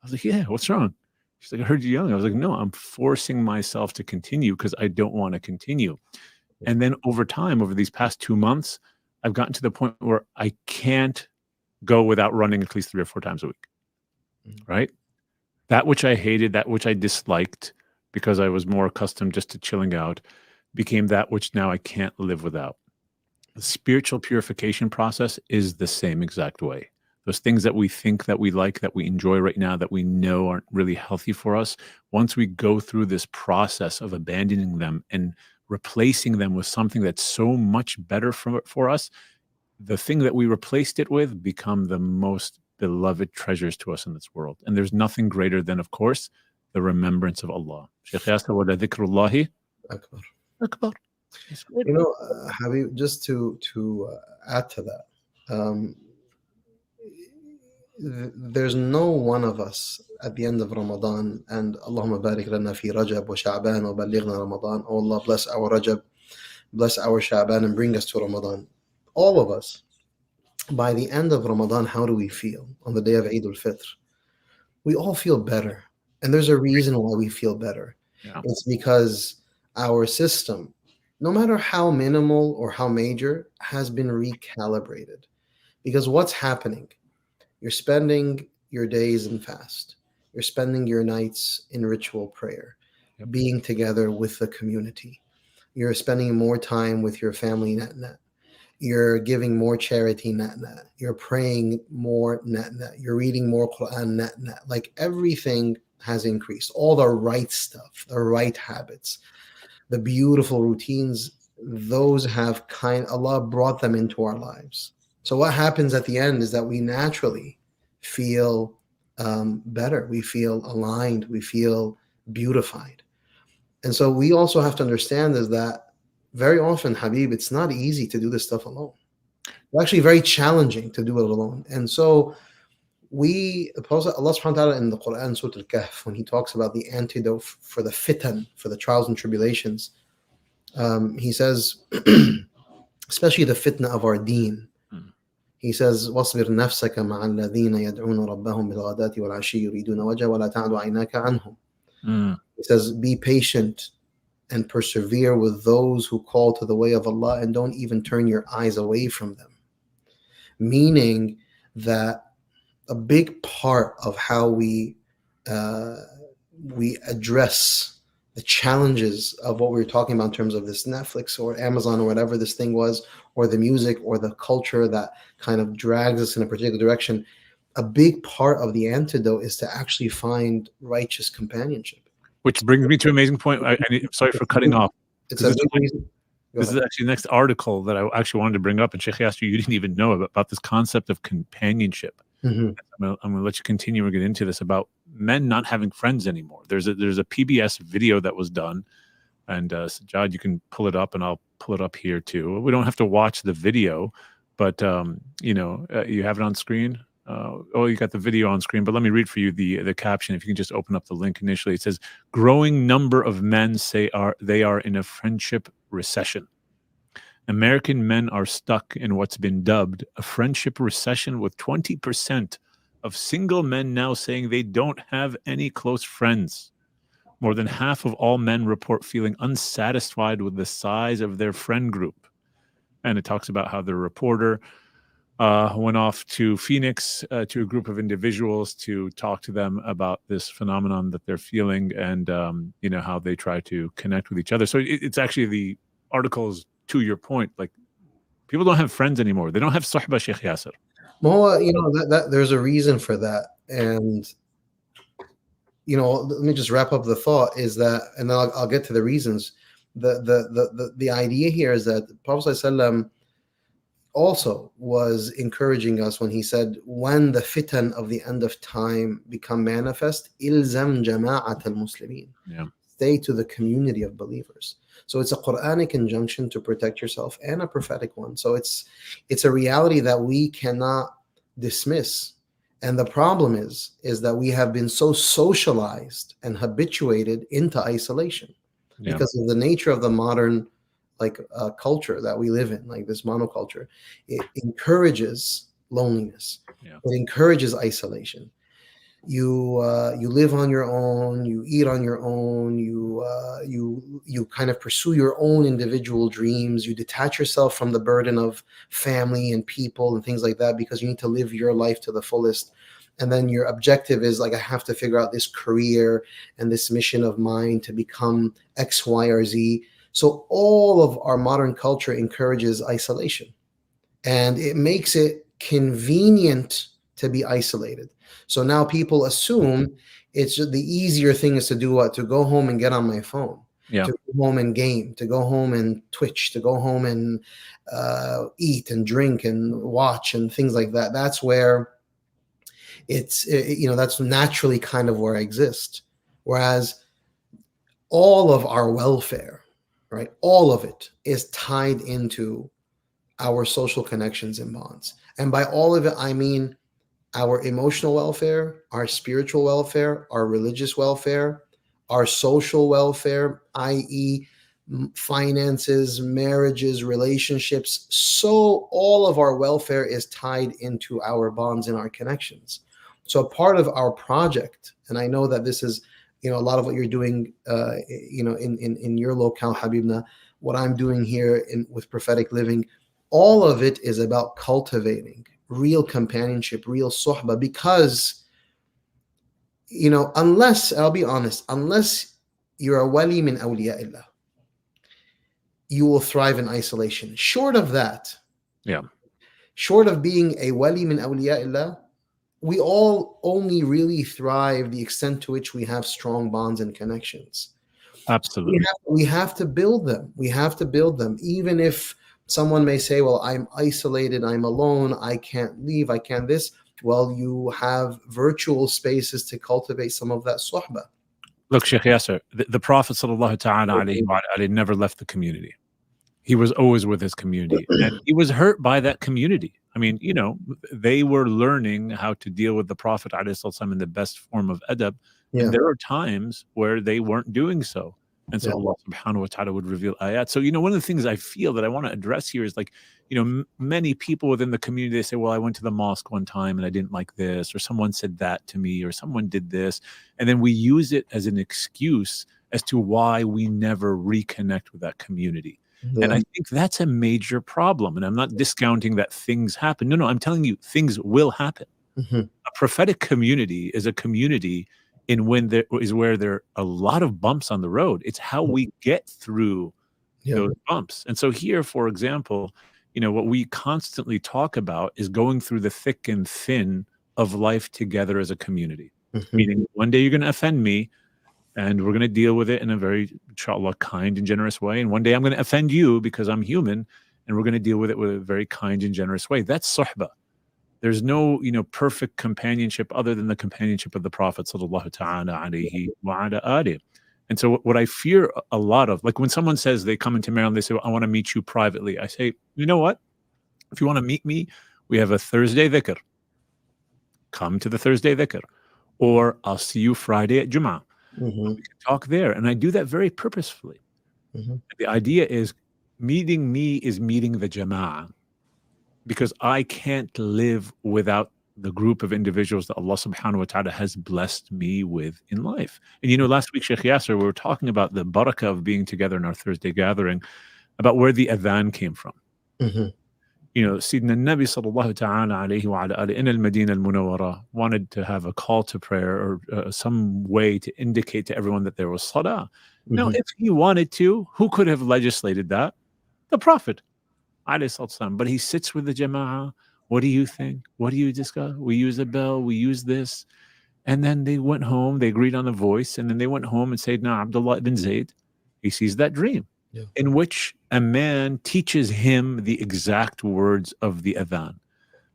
I was like, yeah, what's wrong? She's like, I heard you yelling. I was like, no, I'm forcing myself to continue because I don't want to continue. And then over time, over these past two months, I've gotten to the point where I can't go without running at least three or four times a week, mm-hmm. right? That which I hated, that which I disliked because I was more accustomed just to chilling out, became that which now I can't live without. The spiritual purification process is the same exact way. Those things that we think that we like, that we enjoy right now, that we know aren't really healthy for us, once we go through this process of abandoning them and replacing them with something that's so much better for, for us, the thing that we replaced it with become the most beloved treasures to us in this world. And there's nothing greater than, of course, the remembrance of Allah. Shaykh Yasir, wa la dhikrullahi akbar. Akbar. You know, uh, Habib, just to, to uh, add to that, um, there's no one of us at the end of Ramadan, and Allahumma barik lana fi Rajab wa Sha'ban wa balighna Ramadan. Oh Allah, bless our Rajab, bless our Sha'ban, and bring us to Ramadan. All of us, by the end of Ramadan, how do we feel on the day of Eid al-Fitr? We all feel better, and there's a reason why we feel better. Yeah. It's because our system, no matter how minimal or how major, has been recalibrated. Because what's happening? You're spending your days in fast. You're spending your nights in ritual prayer, yep. being together with the community. You're spending more time with your family, net net. You're giving more charity, net net. You're praying more, net net. You're reading more Quran, net net. Like, everything has increased. All the right stuff, the right habits, the beautiful routines, those have kind, Allah brought them into our lives. So what happens at the end is that we naturally feel um, better. We feel aligned. We feel beautified. And so we also have to understand is that very often, Habib, it's not easy to do this stuff alone. It's actually very challenging to do it alone. And so we, Allah subhanahu wa ta'ala in the Quran, Surah Al-Kahf, when he talks about the antidote for the fitan, for the trials and tribulations, um, he says, especially the fitna of our deen, he says, وَاصْبِرْ نَفْسَكَ مَعَ الَّذِينَ يَدْعُونَ رَبَّهُمْ بِالْغَدَاةِ وَالْعَشِيِّ يُرِيدُونَ وَجْهَهُ وَلَا تَعْدُ عَيْنَاكَ عَنْهُمْ. He says, be patient and persevere with those who call to the way of Allah, and don't even turn your eyes away from them. Meaning that a big part of how we uh, we address the challenges of what we were talking about in terms of this Netflix or Amazon or whatever this thing was, or the music or the culture that kind of drags us in a particular direction, a big part of the antidote is to actually find righteous companionship. Which brings me to an amazing point. I, I'm sorry for cutting off. It's a reason. This is actually the next article that I actually wanted to bring up. And Sheikh Yasir, you didn't even know about, about this concept of companionship. Mm-hmm. I'm going to let you continue and get into this about men not having friends anymore. There's a, there's a P B S video that was done. And uh, Sajad, you can pull it up and I'll pull it up here too. We don't have to watch the video, but um, you know, uh, you have it on screen. Uh, oh, you got the video on screen, but let me read for you the the caption. If you can just open up the link initially, it says, growing number of men say are they are in a friendship recession. American men are stuck in what's been dubbed a friendship recession, with twenty percent of single men now saying they don't have any close friends. More than half of all men report feeling unsatisfied with the size of their friend group. And it talks about how the reporter uh, went off to Phoenix uh, to a group of individuals to talk to them about this phenomenon that they're feeling, and um, you know, how they try to connect with each other. So it, it's actually the articles, to your point, like people don't have friends anymore. They don't have sohba, Sheikh Yasir. Well, you know, that, that there's a reason for that. And you know, let me just wrap up the thought is that, and then I'll, I'll get to the reasons. The, the the the the idea here is that Prophet ﷺ also was encouraging us when he said, when the fitan of the end of time become manifest, ilzam jama'at al-muslimin. Yeah. Stay to the community of believers. So it's a Quranic injunction to protect yourself and a prophetic one. So it's it's a reality that we cannot dismiss. And the problem is, is that we have been so socialized and habituated into isolation yeah. because of the nature of the modern like uh, culture that we live in, like this monoculture. It encourages loneliness. Yeah. It encourages isolation. You uh, you live on your own. You eat on your own. You uh, you you kind of pursue your own individual dreams. You detach yourself from the burden of family and people and things like that because you need to live your life to the fullest. And then your objective is like, I have to figure out this career and this mission of mine to become X, Y, or Z. So all of our modern culture encourages isolation, and it makes it convenient to be isolated. So now people assume it's the easier thing is to do what? To go home and get on my phone, yeah. to go home and game, to go home and Twitch, to go home and uh, eat and drink and watch and things like that. That's where it's, it, you know, that's naturally kind of where I exist. Whereas all of our welfare, right, all of it is tied into our social connections and bonds. And by all of it, I mean our emotional welfare, our spiritual welfare, our religious welfare, our social welfare, that is finances, marriages, relationships. So all of our welfare is tied into our bonds and our connections. So part of our project, and I know that this is, you know, a lot of what you're doing, uh, you know, in, in, in your locale, Habibna, what I'm doing here in, with Prophetic Living, all of it is about cultivating real companionship, real sohba, because, you know, unless, I'll be honest, unless you're a wali min awliya'illah, you will thrive in isolation. Short of that, yeah, short of being a wali min awliya'illah, we all only really thrive the extent to which we have strong bonds and connections. Absolutely. We have, we have to build them. We have to build them, even if someone may say, well, I'm isolated, I'm alone, I can't leave, I can't this. Well, you have virtual spaces to cultivate some of that sohbah. Look, Sheikh Yasir, the, the Prophet sallallahu ta'ala alayhi wa alayhi never left the community. He was always with his community. And he was hurt by that community. I mean, you know, they were learning how to deal with the Prophet alayhi sallam in the best form of adab. Yeah. And there are times where they weren't doing so. And so yeah. Allah subhanahu wa ta'ala would reveal ayat. So, you know, one of the things I feel that I want to address here is like, you know, m- many people within the community, they say, well, I went to the mosque one time and I didn't like this, or someone said that to me, or someone did this. And then we use it as an excuse as to why we never reconnect with that community. Yeah. And I think that's a major problem. And I'm not discounting that things happen. No, no, I'm telling you, things will happen. Mm-hmm. A prophetic community is a community and when there is where there are a lot of bumps on the road. It's how we get through yeah. those bumps. And so here, for example, you know, what we constantly talk about is going through the thick and thin of life together as a community. Mm-hmm. Meaning one day you're going to offend me, And we're going to deal with it in a very, inshallah, kind and generous way. And one day I'm going to offend you because I'm human, and we're going to deal with it with a very kind and generous way. That's suhbah. There's no, you know, perfect companionship other than the companionship of the Prophet sallallahu ta'ala alayhi wa ala alihi. And so what I fear a lot of, like when someone says they come into Maryland, they say, well, I want to meet you privately. I say, you know what? If you want to meet me, we have a Thursday dhikr. Come to the Thursday dhikr. Or I'll see you Friday at Jum'ah. Mm-hmm. We can talk there. And I do that very purposefully. Mm-hmm. The idea is meeting me is meeting the jama'ah, because I can't live without the group of individuals that Allah subhanahu wa ta'ala has blessed me with in life. And you know, last week, Shaykh Yasir, we were talking about the barakah of being together in our Thursday gathering, about where the adhan came from. Mm-hmm. You know, Sayyidina Nabi sallallahu ta'ala alayhi wa ala alihi in Al-Madina al-Munawwara wanted to have a call to prayer or uh, some way to indicate to everyone that there was salah. Mm-hmm. Now, if he wanted to, who could have legislated that? The Prophet alayhi salam. But he sits with the jama'ah. What do you think? What do you discuss? We use a bell. We use this. And then they went home. They agreed on a voice. And then they went home and said, nah, Abdullah ibn Zayd, he sees that dream. Yeah. In which a man teaches him the exact words of the adhan.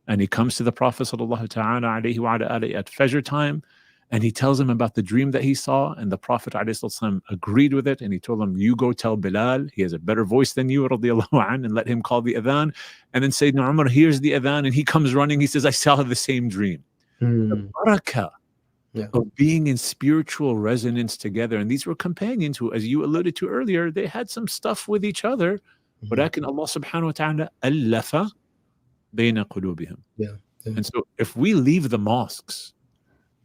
And he comes to the Prophet sallallahu ta'ala alayhi wa ala alihi at Fajr time, and he tells him about the dream that he saw, and the Prophet ﷺ agreed with it, and he told him, you go tell Bilal, he has a better voice than you, radiyallahu anhu, and let him call the adhan. And then Sayyidina Umar hears the adhan, and he comes running, he says, I saw the same dream. Mm. The barakah yeah. of being in spiritual resonance together. And these were companions who, as you alluded to earlier, they had some stuff with each other, mm-hmm. but walakin Allah subhanahu wa ta'ala allafa bayna qulubihim. Yeah. Yeah. And so if we leave the mosques,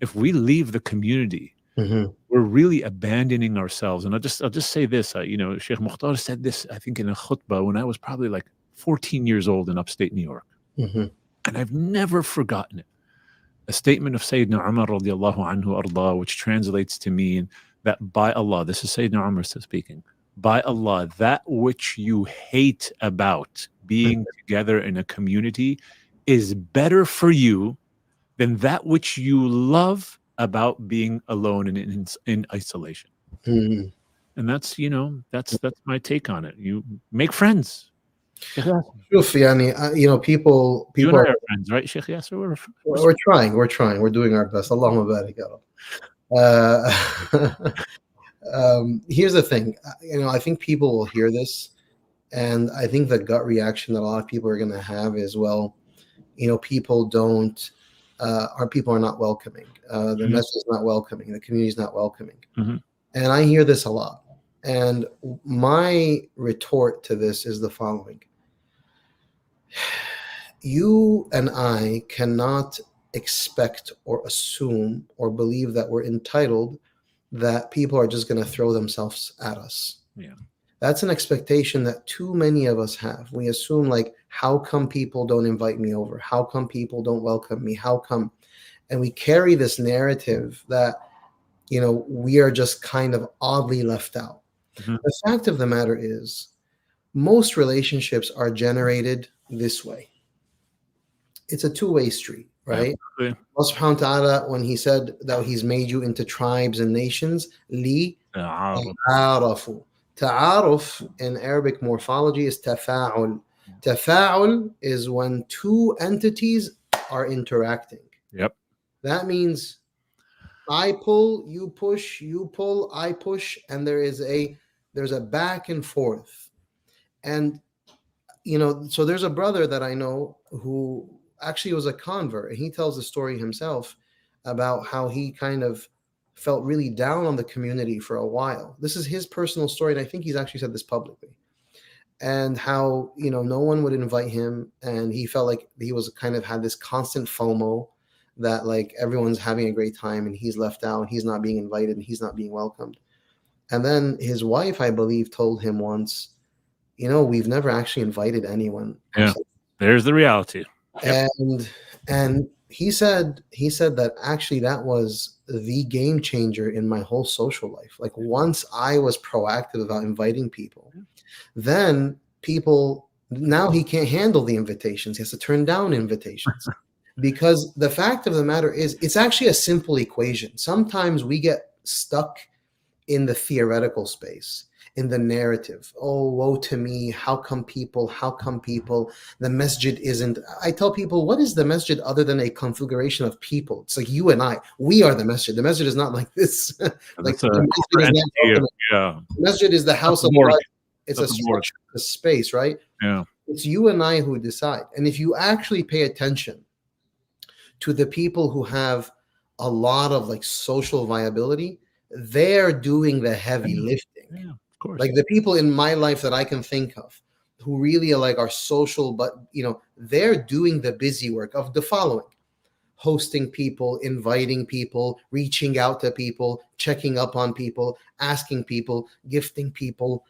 if we leave the community, mm-hmm. we're really abandoning ourselves. And I'll just, I'll just say this, uh, you know, Sheikh Mukhtar said this, I think, in a khutbah when I was probably like fourteen years old in upstate New York. Mm-hmm. And I've never forgotten it. A statement of Sayyidina Umar radiallahu anhu arda, which translates to mean that by Allah, this is Sayyidina Umar speaking, by Allah, that which you hate about being mm-hmm. together in a community is better for you than that which you love about being alone and in, in isolation. Mm. And that's, you know, that's that's my take on it. You make friends. Yeah. You know, people... people you and I are friends, right, Sheikh Yasir? We're, we're, we're trying, we're trying. We're doing our best. Allahumma barik uh, um, Here's the thing. You know, I think people will hear this, and I think the gut reaction that a lot of people are going to have is, well, you know, people don't... Uh, our people are not welcoming. Uh, the mm-hmm. message is not welcoming. The community is not welcoming. Mm-hmm. And I hear this a lot. And my retort to this is the following. You and I cannot expect or assume or believe that we're entitled that people are just going to throw themselves at us. Yeah. That's an expectation that too many of us have. We assume, like, how come people don't invite me over? How come people don't welcome me? How come? And we carry this narrative that, you know, we are just kind of oddly left out. Mm-hmm. The fact of the matter is, most relationships are generated this way. It's a two-way street, right? Yeah, Allah subhanahu wa ta'ala, when he said that he's made you into tribes and nations, li ta'arafu. Ta'aruf in Arabic morphology is tafa'ul. Tafa'ul is when two entities are interacting. Yep. That means I pull, you push, you pull, I push, and there is a there's a back and forth. And, you know, so there's a brother that I know who actually was a convert, and he tells the story himself about how he kind of felt really down on the community for a while. This is his personal story, and I think he's actually said this publicly. And how, you know, no one would invite him, and he felt like he was kind of had this constant FOMO that, like, everyone's having a great time and he's left out and he's not being invited and he's not being welcomed. And then his wife, I believe, told him once, you know, we've never actually invited anyone. Yeah, there's the reality. Yep. And and he said he said that actually that was the game changer in my whole social life. Like, once I was proactive about inviting people, then people, now he can't handle the invitations. He has to turn down invitations because the fact of the matter is, it's actually a simple equation. Sometimes we get stuck in the theoretical space, in the narrative. Oh, woe to me. How come people? How come people? The masjid isn't. I tell people, what is the masjid other than a configuration of people? It's like you and I. We are the masjid. The masjid is not like this. like a, the, masjid is not yeah. the masjid is the house That's of God. It's That's a structure, a space, right? Yeah. It's you and I who decide. And if you actually pay attention to the people who have a lot of like social viability, they're doing the heavy lifting. Yeah, of course. Like the people in my life that I can think of who really are like are social, but you know, they're doing the busy work of the following: hosting people, inviting people, reaching out to people, checking up on people, asking people, gifting people,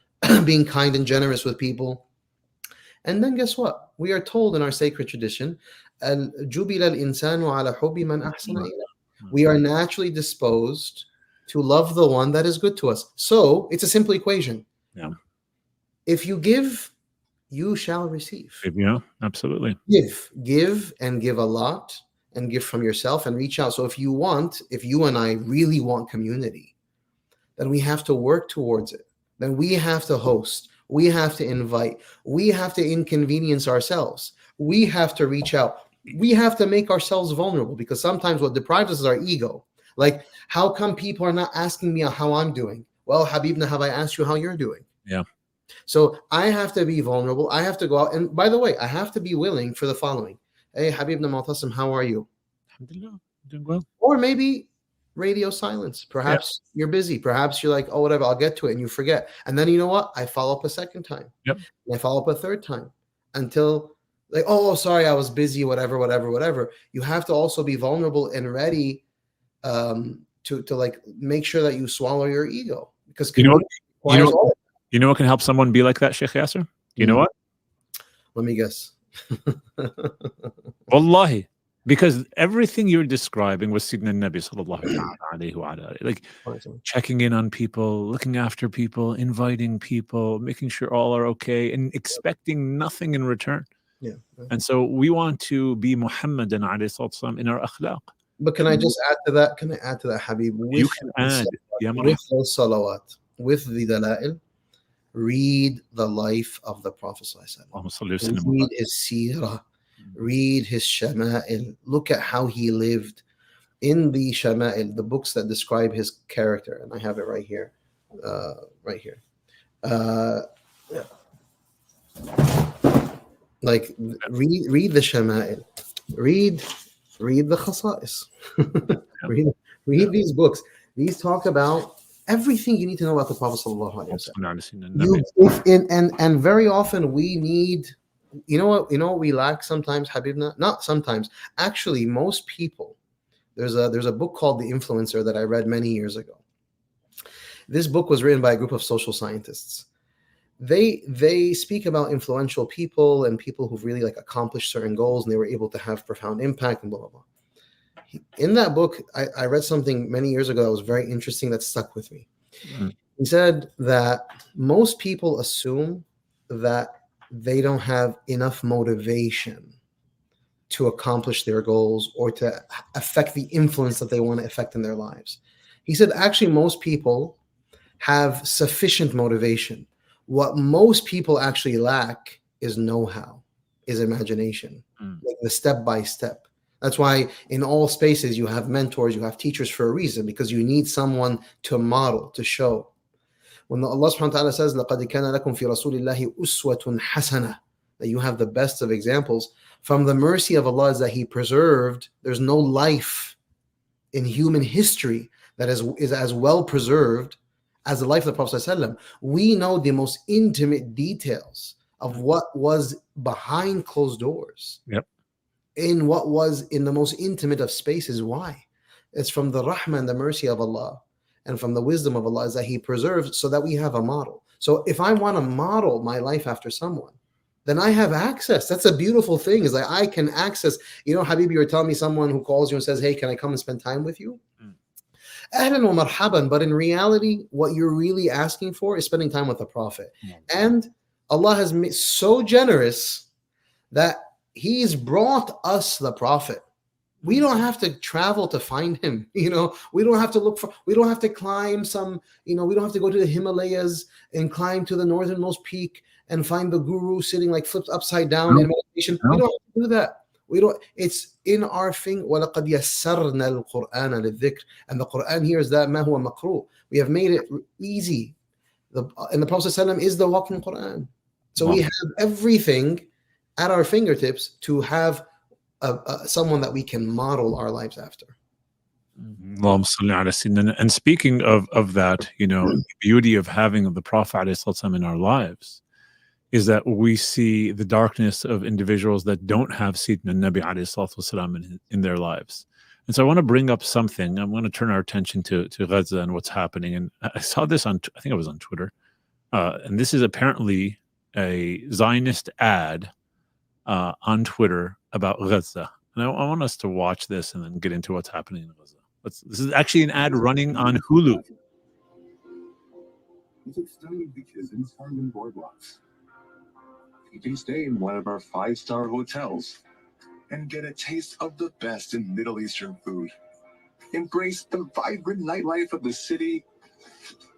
being kind and generous with people. And then guess what? We are told in our sacred tradition, "Jubila al-insanu ala hubbi man ahsana ilayh." We are naturally disposed to love the one that is good to us. So it's a simple equation. Yeah. If you give, you shall receive. Yeah, absolutely. Give, give, and give a lot, and give from yourself, and reach out. So if you want, if you and I really want community, then we have to work towards it. Then we have to host. We have to invite. We have to inconvenience ourselves. We have to reach out. We have to make ourselves vulnerable, because sometimes what deprives us is our ego. Like, how come people are not asking me how I'm doing? Well, Habibna, have I asked you how you're doing? Yeah. So I have to be vulnerable. I have to go out. And by the way, I have to be willing for the following. Hey, Habibna Moutasem, how are you? Alhamdulillah, doing well. Or maybe radio silence. Perhaps yeah. you're busy. Perhaps you're like, oh, whatever, I'll get to it, and you forget. And then you know what? I follow up a second time. Yep. I follow up a third time until like, oh, sorry, I was busy, whatever, whatever, whatever. You have to also be vulnerable and ready um, to, to like make sure that you swallow your ego. Because you know, what, you, know what, you know what can help someone be like that, Shaykh Yasir? You mm-hmm. know what? Let me guess. Wallahi. Because everything you're describing was Sayyidina Nabi sallallahu alayhi wa alayhi. Like checking in on people, looking after people, inviting people, making sure all are okay, and expecting nothing in return. Yeah. And so we want to be Muhammadan alayhi sallam in our akhlaq. But can I just add to that? Can I add to that, Habib? With you can add. Salawat, with the salawat, with the dala'il, read the life of the Prophet sallallahu alayhi wa sallam. Read his seerah. Read his shama'il. Look at how he lived in the shama'il, the books that describe his character. And I have it right here. Uh, right here. Uh, yeah. Like, read, read the shama'il. Read read the khasa'is. read, read these books. These talk about everything you need to know about the Prophet ﷺ. In, and, and very often we need... You know what? You know what we lack sometimes, Habibna? Not sometimes. Actually, most people. There's a there's a book called The Influencer that I read many years ago. This book was written by a group of social scientists. They they speak about influential people and people who've really like accomplished certain goals, and they were able to have profound impact and blah blah blah. In that book, I, I read something many years ago that was very interesting that stuck with me. Mm. He said that most people assume that they don't have enough motivation to accomplish their goals or to affect the influence that they want to affect in their lives. He said, actually, most people have sufficient motivation. What most people actually lack is know-how, is imagination, mm. like the step-by-step. That's why in all spaces you have mentors, you have teachers for a reason, because you need someone to model, to show. When Allah subhanahu wa ta'ala says, لَقَدْ كَانَ لَكُمْ فِي رَسُولِ اللَّهِ أُسْوَةٌ حَسَنَةٌ, that you have the best of examples, from the mercy of Allah is that He preserved, there's no life in human history that is, is as well preserved as the life of the Prophet ﷺ. We know the most intimate details of what was behind closed doors, yep. in what was in the most intimate of spaces. Why? It's from the rahmah and the mercy of Allah. And from the wisdom of Allah is that He preserves, so that we have a model. So if I want to model my life after someone, then I have access. That's a beautiful thing, is that I can access. You know, Habib, you were telling me someone who calls you and says, hey, can I come and spend time with you? Mm. Ahlan wa marhaban. But in reality, what you're really asking for is spending time with the Prophet. Mm. And Allah has made so generous that He's brought us the Prophet. We don't have to travel to find him, you know. We don't have to look for, we don't have to climb some, you know, we don't have to go to the Himalayas and climb to the northernmost peak and find the guru sitting like flipped upside down no. in meditation. No. We don't have to do that. We don't, it's in our thing. وَلَقَدْ يَسَّرْنَا الْقُرْآنَ لِلذِّكْرِ. And the Quran here is that مَا هُوَ مَقْرُوء. We have made it easy. The, and the Prophet ﷺ is the walking Quran. So wow. we have everything at our fingertips to have Uh, uh, someone that we can model our lives after. And speaking of, of that, you know, the beauty of having of the Prophet ﷺ in our lives is that we see the darkness of individuals that don't have Sayyidina Nabi ﷺ in, in their lives. And so I want to bring up something. I'm going to turn our attention to, to Gaza and what's happening. And I saw this on, I think I was on Twitter. Uh, and this is apparently a Zionist ad uh, on Twitter about Gaza, and I, I want us to watch this and then get into what's happening in Gaza. Let's, this is actually an ad running on Hulu. Visit stunning beaches and charming boardwalks. You can stay in one of our five-star hotels and get a taste of the best in Middle Eastern food. Embrace the vibrant nightlife of the city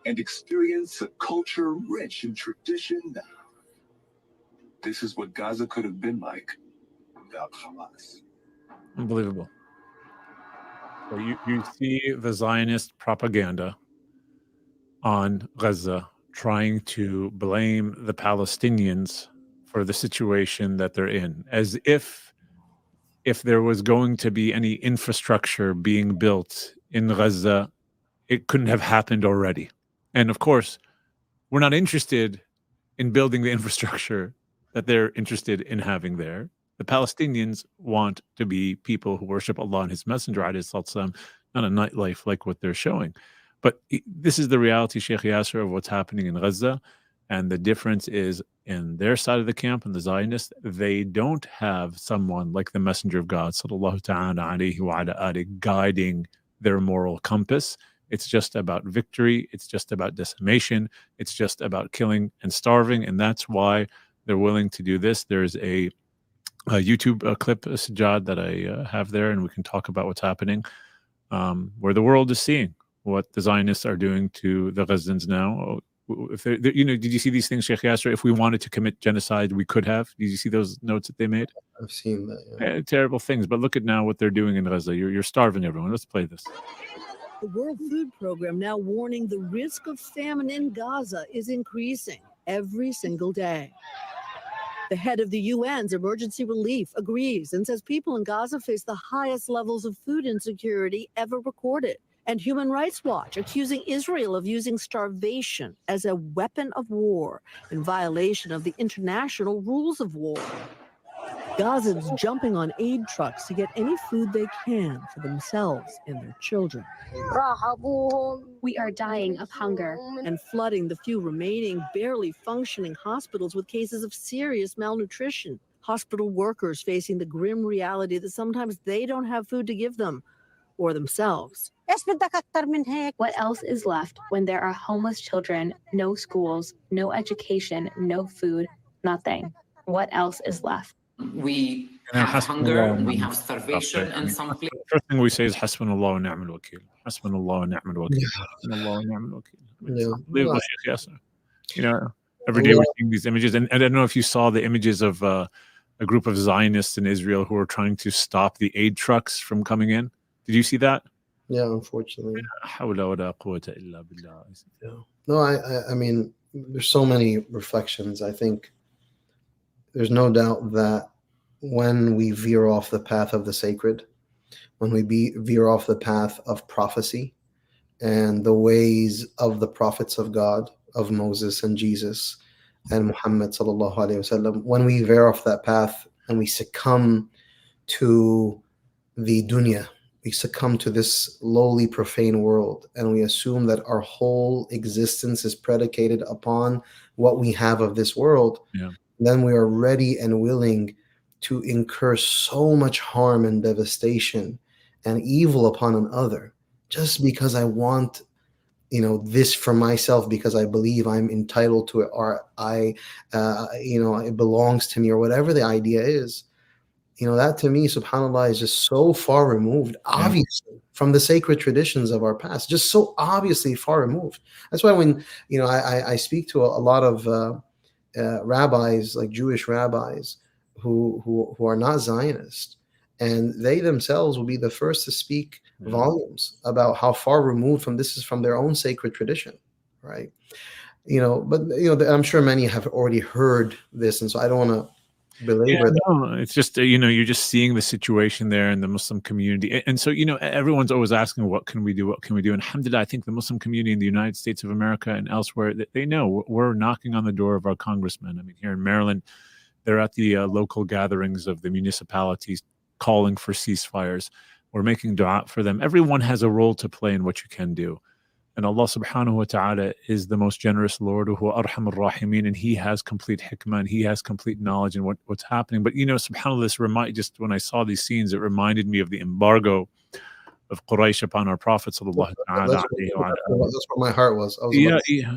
and experience a culture rich in tradition. This is what Gaza could have been like. Unbelievable. So you, you see the Zionist propaganda on Gaza trying to blame the Palestinians for the situation that they're in, as if if there was going to be any infrastructure being built in Gaza, it couldn't have happened already. And of course, we're not interested in building the infrastructure that they're interested in having there. The Palestinians want to be people who worship Allah and His Messenger, not a nightlife like what they're showing. But this is the reality, Shaykh Yasir, of what's happening in Gaza. And the difference is in their side of the camp and the Zionists, they don't have someone like the Messenger of God, sallallahu ta'ala alayhi wa ala alihi, guiding their moral compass. It's just about victory. It's just about decimation. It's just about killing and starving. And that's why they're willing to do this. There's a A YouTube uh, clip, uh, Sajad, that I uh, have there, and we can talk about what's happening, um, where the world is seeing what the Zionists are doing to the Gazans now. If they're, they're, you know, did you see these things, Sheikh Yasir? If we wanted to commit genocide, we could have. Did you see those notes that they made? I've seen that. Yeah. Uh, terrible things, but look at now what they're doing in Gaza. You're, you're starving everyone. Let's play this. The World Food Program now warning the risk of famine in Gaza is increasing every single day. The head of the U N's Emergency Relief agrees and says people in Gaza face the highest levels of food insecurity ever recorded. And Human Rights Watch accusing Israel of using starvation as a weapon of war in violation of the international rules of war. Gazans jumping on aid trucks to get any food they can for themselves and their children. We are dying of hunger. And flooding the few remaining, barely functioning hospitals with cases of serious malnutrition. Hospital workers facing the grim reality that sometimes they don't have food to give them or themselves. What else is left when there are homeless children, no schools, no education, no food, nothing? What else is left? We have hunger, and we have starvation, okay. and some. First thing we say is Hasbunallah wa ni'mal wakeel. Hasbunallah wa ni'mal wakeel. Hasbunallah wa ni'mal wakeel. Yes, you know, every day we're seeing these images, and, and I don't know if you saw the images of uh, a group of Zionists in Israel who are trying to stop the aid trucks from coming in. Did you see that? Yeah, unfortunately. No, I, I, I mean, there's so many reflections. I think there's no doubt that when we veer off the path of the sacred, when we be, veer off the path of prophecy and the ways of the prophets of God, of Moses and Jesus and Muhammad sallallahu alaihi wasallam, when we veer off that path and we succumb to the dunya, we succumb to this lowly profane world, and we assume that our whole existence is predicated upon what we have of this world, yeah. then we are ready and willing to incur so much harm and devastation and evil upon another just because I want, you know, this for myself, because I believe I'm entitled to it, or I, uh, you know, it belongs to me, or whatever the idea is. You know, that to me, subhanAllah, is just so far removed, obviously, yeah. from the sacred traditions of our past, just so obviously far removed. That's why when, you know, I, I speak to a, a lot of uh, uh, rabbis, like Jewish rabbis, who, who, who are not Zionist, and they themselves will be the first to speak yeah. volumes about how far removed from this is from their own sacred tradition, right? You know, but, you know, I'm sure many have already heard this, and so I don't want to belabor yeah, no, it's just, you know, you're just seeing the situation there in the Muslim community. And so, you know, everyone's always asking, what can we do? What can we do? And alhamdulillah, I think the Muslim community in the United States of America and elsewhere, they know we're knocking on the door of our congressmen. I mean, here in Maryland, they're at the uh, local gatherings of the municipalities calling for ceasefires. We're making dua for them. Everyone has a role to play in what you can do. And Allah subhanahu wa ta'ala is the most generous Lord, who arhamur rahimeen, and he has complete hikmah, and he has complete knowledge in what, what's happening. But, you know, subhanAllah, this remind, just when I saw these scenes, it reminded me of the embargo of Quraysh upon our Prophet sallallahu ta'ala. That's, that's what my heart was. I was yeah, yeah,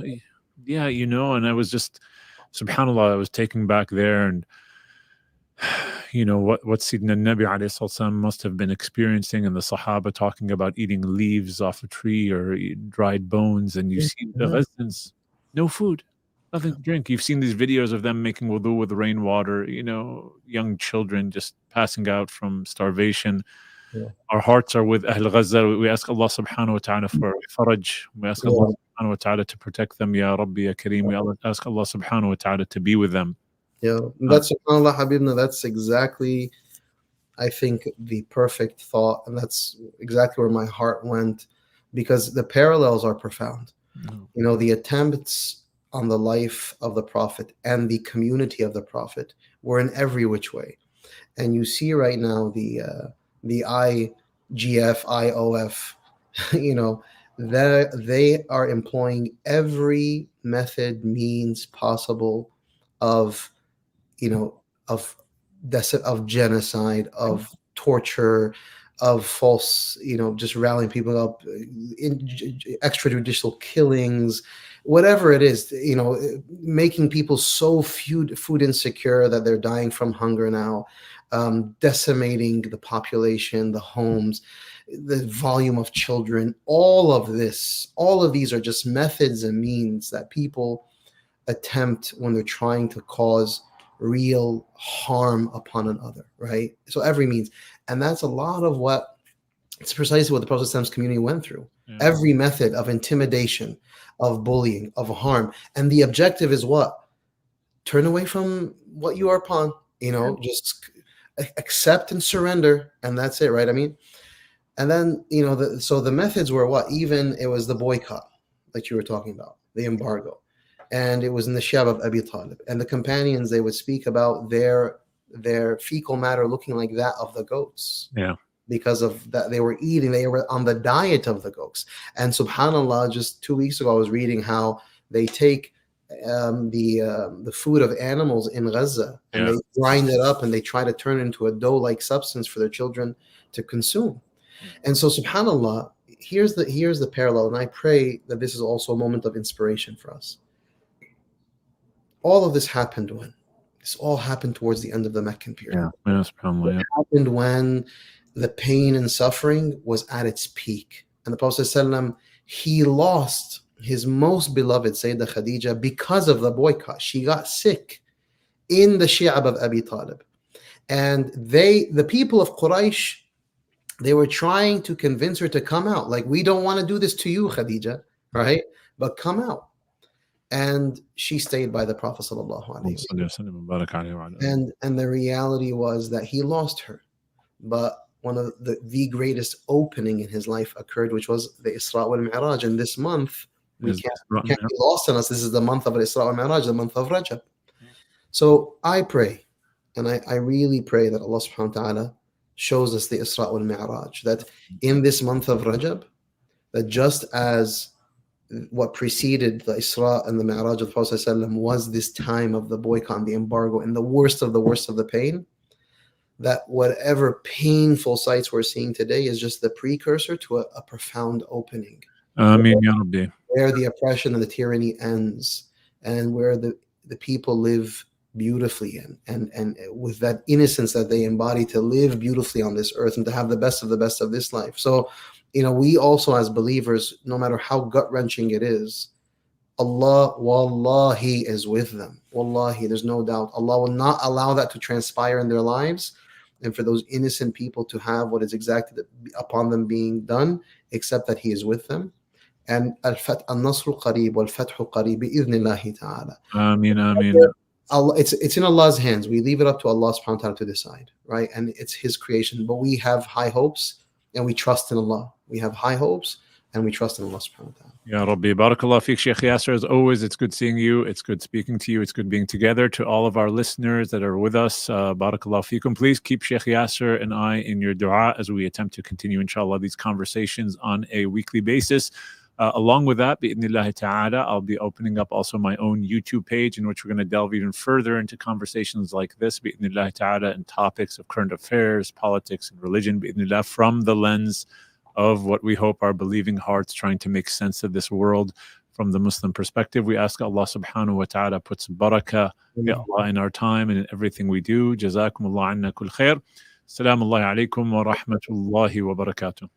yeah, you know, and I was just, subhanAllah, I was taken back there, and, you know, what, what Sayyidina Nabi alayhi salam must have been experiencing, and the Sahaba talking about eating leaves off a tree or dried bones, and you mm-hmm. see the residents, no food, nothing to drink. You've seen these videos of them making wudu with rainwater, you know, young children just passing out from starvation. Yeah. Our hearts are with Ahl Gaza. We ask Allah subhanahu wa ta'ala for faraj. We ask yeah. Allah subhanahu wa ta'ala to protect them, Ya Rabbi, Ya Kareem. Yeah. We ask Allah subhanahu wa ta'ala to be with them. Yeah, that's subhanAllah, Habibna, that's exactly, I think, the perfect thought. And that's exactly where my heart went, because the parallels are profound. Mm. You know, the attempts on the life of the Prophet and the community of the Prophet were in every which way. And you see right now the uh, the I G F, I O F, you know, that they are employing every method, means possible of, you know, of of genocide, of torture, of false, you know, just rallying people up, in, extrajudicial killings, whatever it is, you know, making people so food, food insecure that they're dying from hunger now, um, decimating the population, the homes, the volume of children, all of this, all of these are just methods and means that people attempt when they're trying to cause real harm upon another, right? So every means, and that's a lot of what it's precisely what the Prophet's community went through. Yeah. Every method of intimidation, of bullying, of harm, and the objective is what? Turn away from what you are upon. You know, yeah. just accept and surrender, and that's it, right? I mean, and then you know, the, so the methods were what? Even it was the boycott that you were talking about, the embargo. And it was in the Shab of Abi Talib. And the companions, they would speak about their their fecal matter looking like that of the goats. Yeah. Because of that, they were eating, they were on the diet of the goats. And subhanAllah, just two weeks ago, I was reading how they take um, the uh, the food of animals in Gaza and yeah. they grind it up and they try to turn it into a dough-like substance for their children to consume. And so subhanAllah, here's the here's the parallel. And I pray that this is also a moment of inspiration for us. All of this happened when? This all happened towards the end of the Meccan period. Yeah, that's probably it. It happened when the pain and suffering was at its peak. And the Prophet ﷺ, he lost his most beloved Sayyidah Khadija because of the boycott. She got sick in the Shi'ab of Abi Talib. And they, the people of Quraysh, they were trying to convince her to come out. Like, we don't want to do this to you, Khadija, right? But come out. And she stayed by the Prophet sallallahu alaihi wasallam. And and the reality was that he lost her, but one of the, the greatest opening in his life occurred, which was the Isra wal Mi'raj. And this month we yes, can't, can't be lost on us. This is the month of Isra wal Mi'raj, the month of Rajab. So I pray, and I, I really pray that Allah subhanahu wa taala shows us the Isra wal Mi'raj. That in this month of Rajab, that just as what preceded the Isra and the Mi'raj of the Prophet ﷺ was this time of the boycott, the embargo, and the worst of the worst of the pain, that whatever painful sights we're seeing today is just the precursor to a, a profound opening. Ameen, Ya Rabbi. Where the oppression and the tyranny ends, and where the, the people live beautifully in, and and with that innocence that they embody, to live beautifully on this earth and to have the best of the best of this life. So, you know, we also as believers, no matter how gut-wrenching it is, Allah, wallahi, is with them. Wallahi, there's no doubt. Allah will not allow that to transpire in their lives, and for those innocent people to have what is exacted upon them being done, except that He is with them. And al-Nasru qareeb wal-Fathu qareeb bi-idhnillahi ta'ala. Ameen, ameen. Allah, it's it's in Allah's hands. We leave it up to Allah subhanahu wa ta'ala to decide, right? And it's His creation. But we have high hopes and we trust in Allah. We have high hopes and we trust in Allah subhanahu wa ta'ala. Ya Rabbi, barakallah feek, Shaykh Yasir. As always, it's good seeing you. It's good speaking to you. It's good being together. To all of our listeners that are with us, uh, barakallah feekum. Please keep Shaykh Yasir and I in your dua as we attempt to continue, inshallah, these conversations on a weekly basis. Uh, along with that, bi'idhnillahi ta'ala, I'll be opening up also my own YouTube page in which we're going to delve even further into conversations like this, bi'idhnillahi ta'ala, and topics of current affairs, politics, and religion, bi'idhnillah, from the lens of what we hope are believing hearts trying to make sense of this world from the Muslim perspective. We ask Allah subhanahu wa ta'ala puts barakah, ya Allah, in our time and in everything we do. Jazakumullah anna kul khair. Assalamu alaikum wa rahmatullahi wa barakatuh.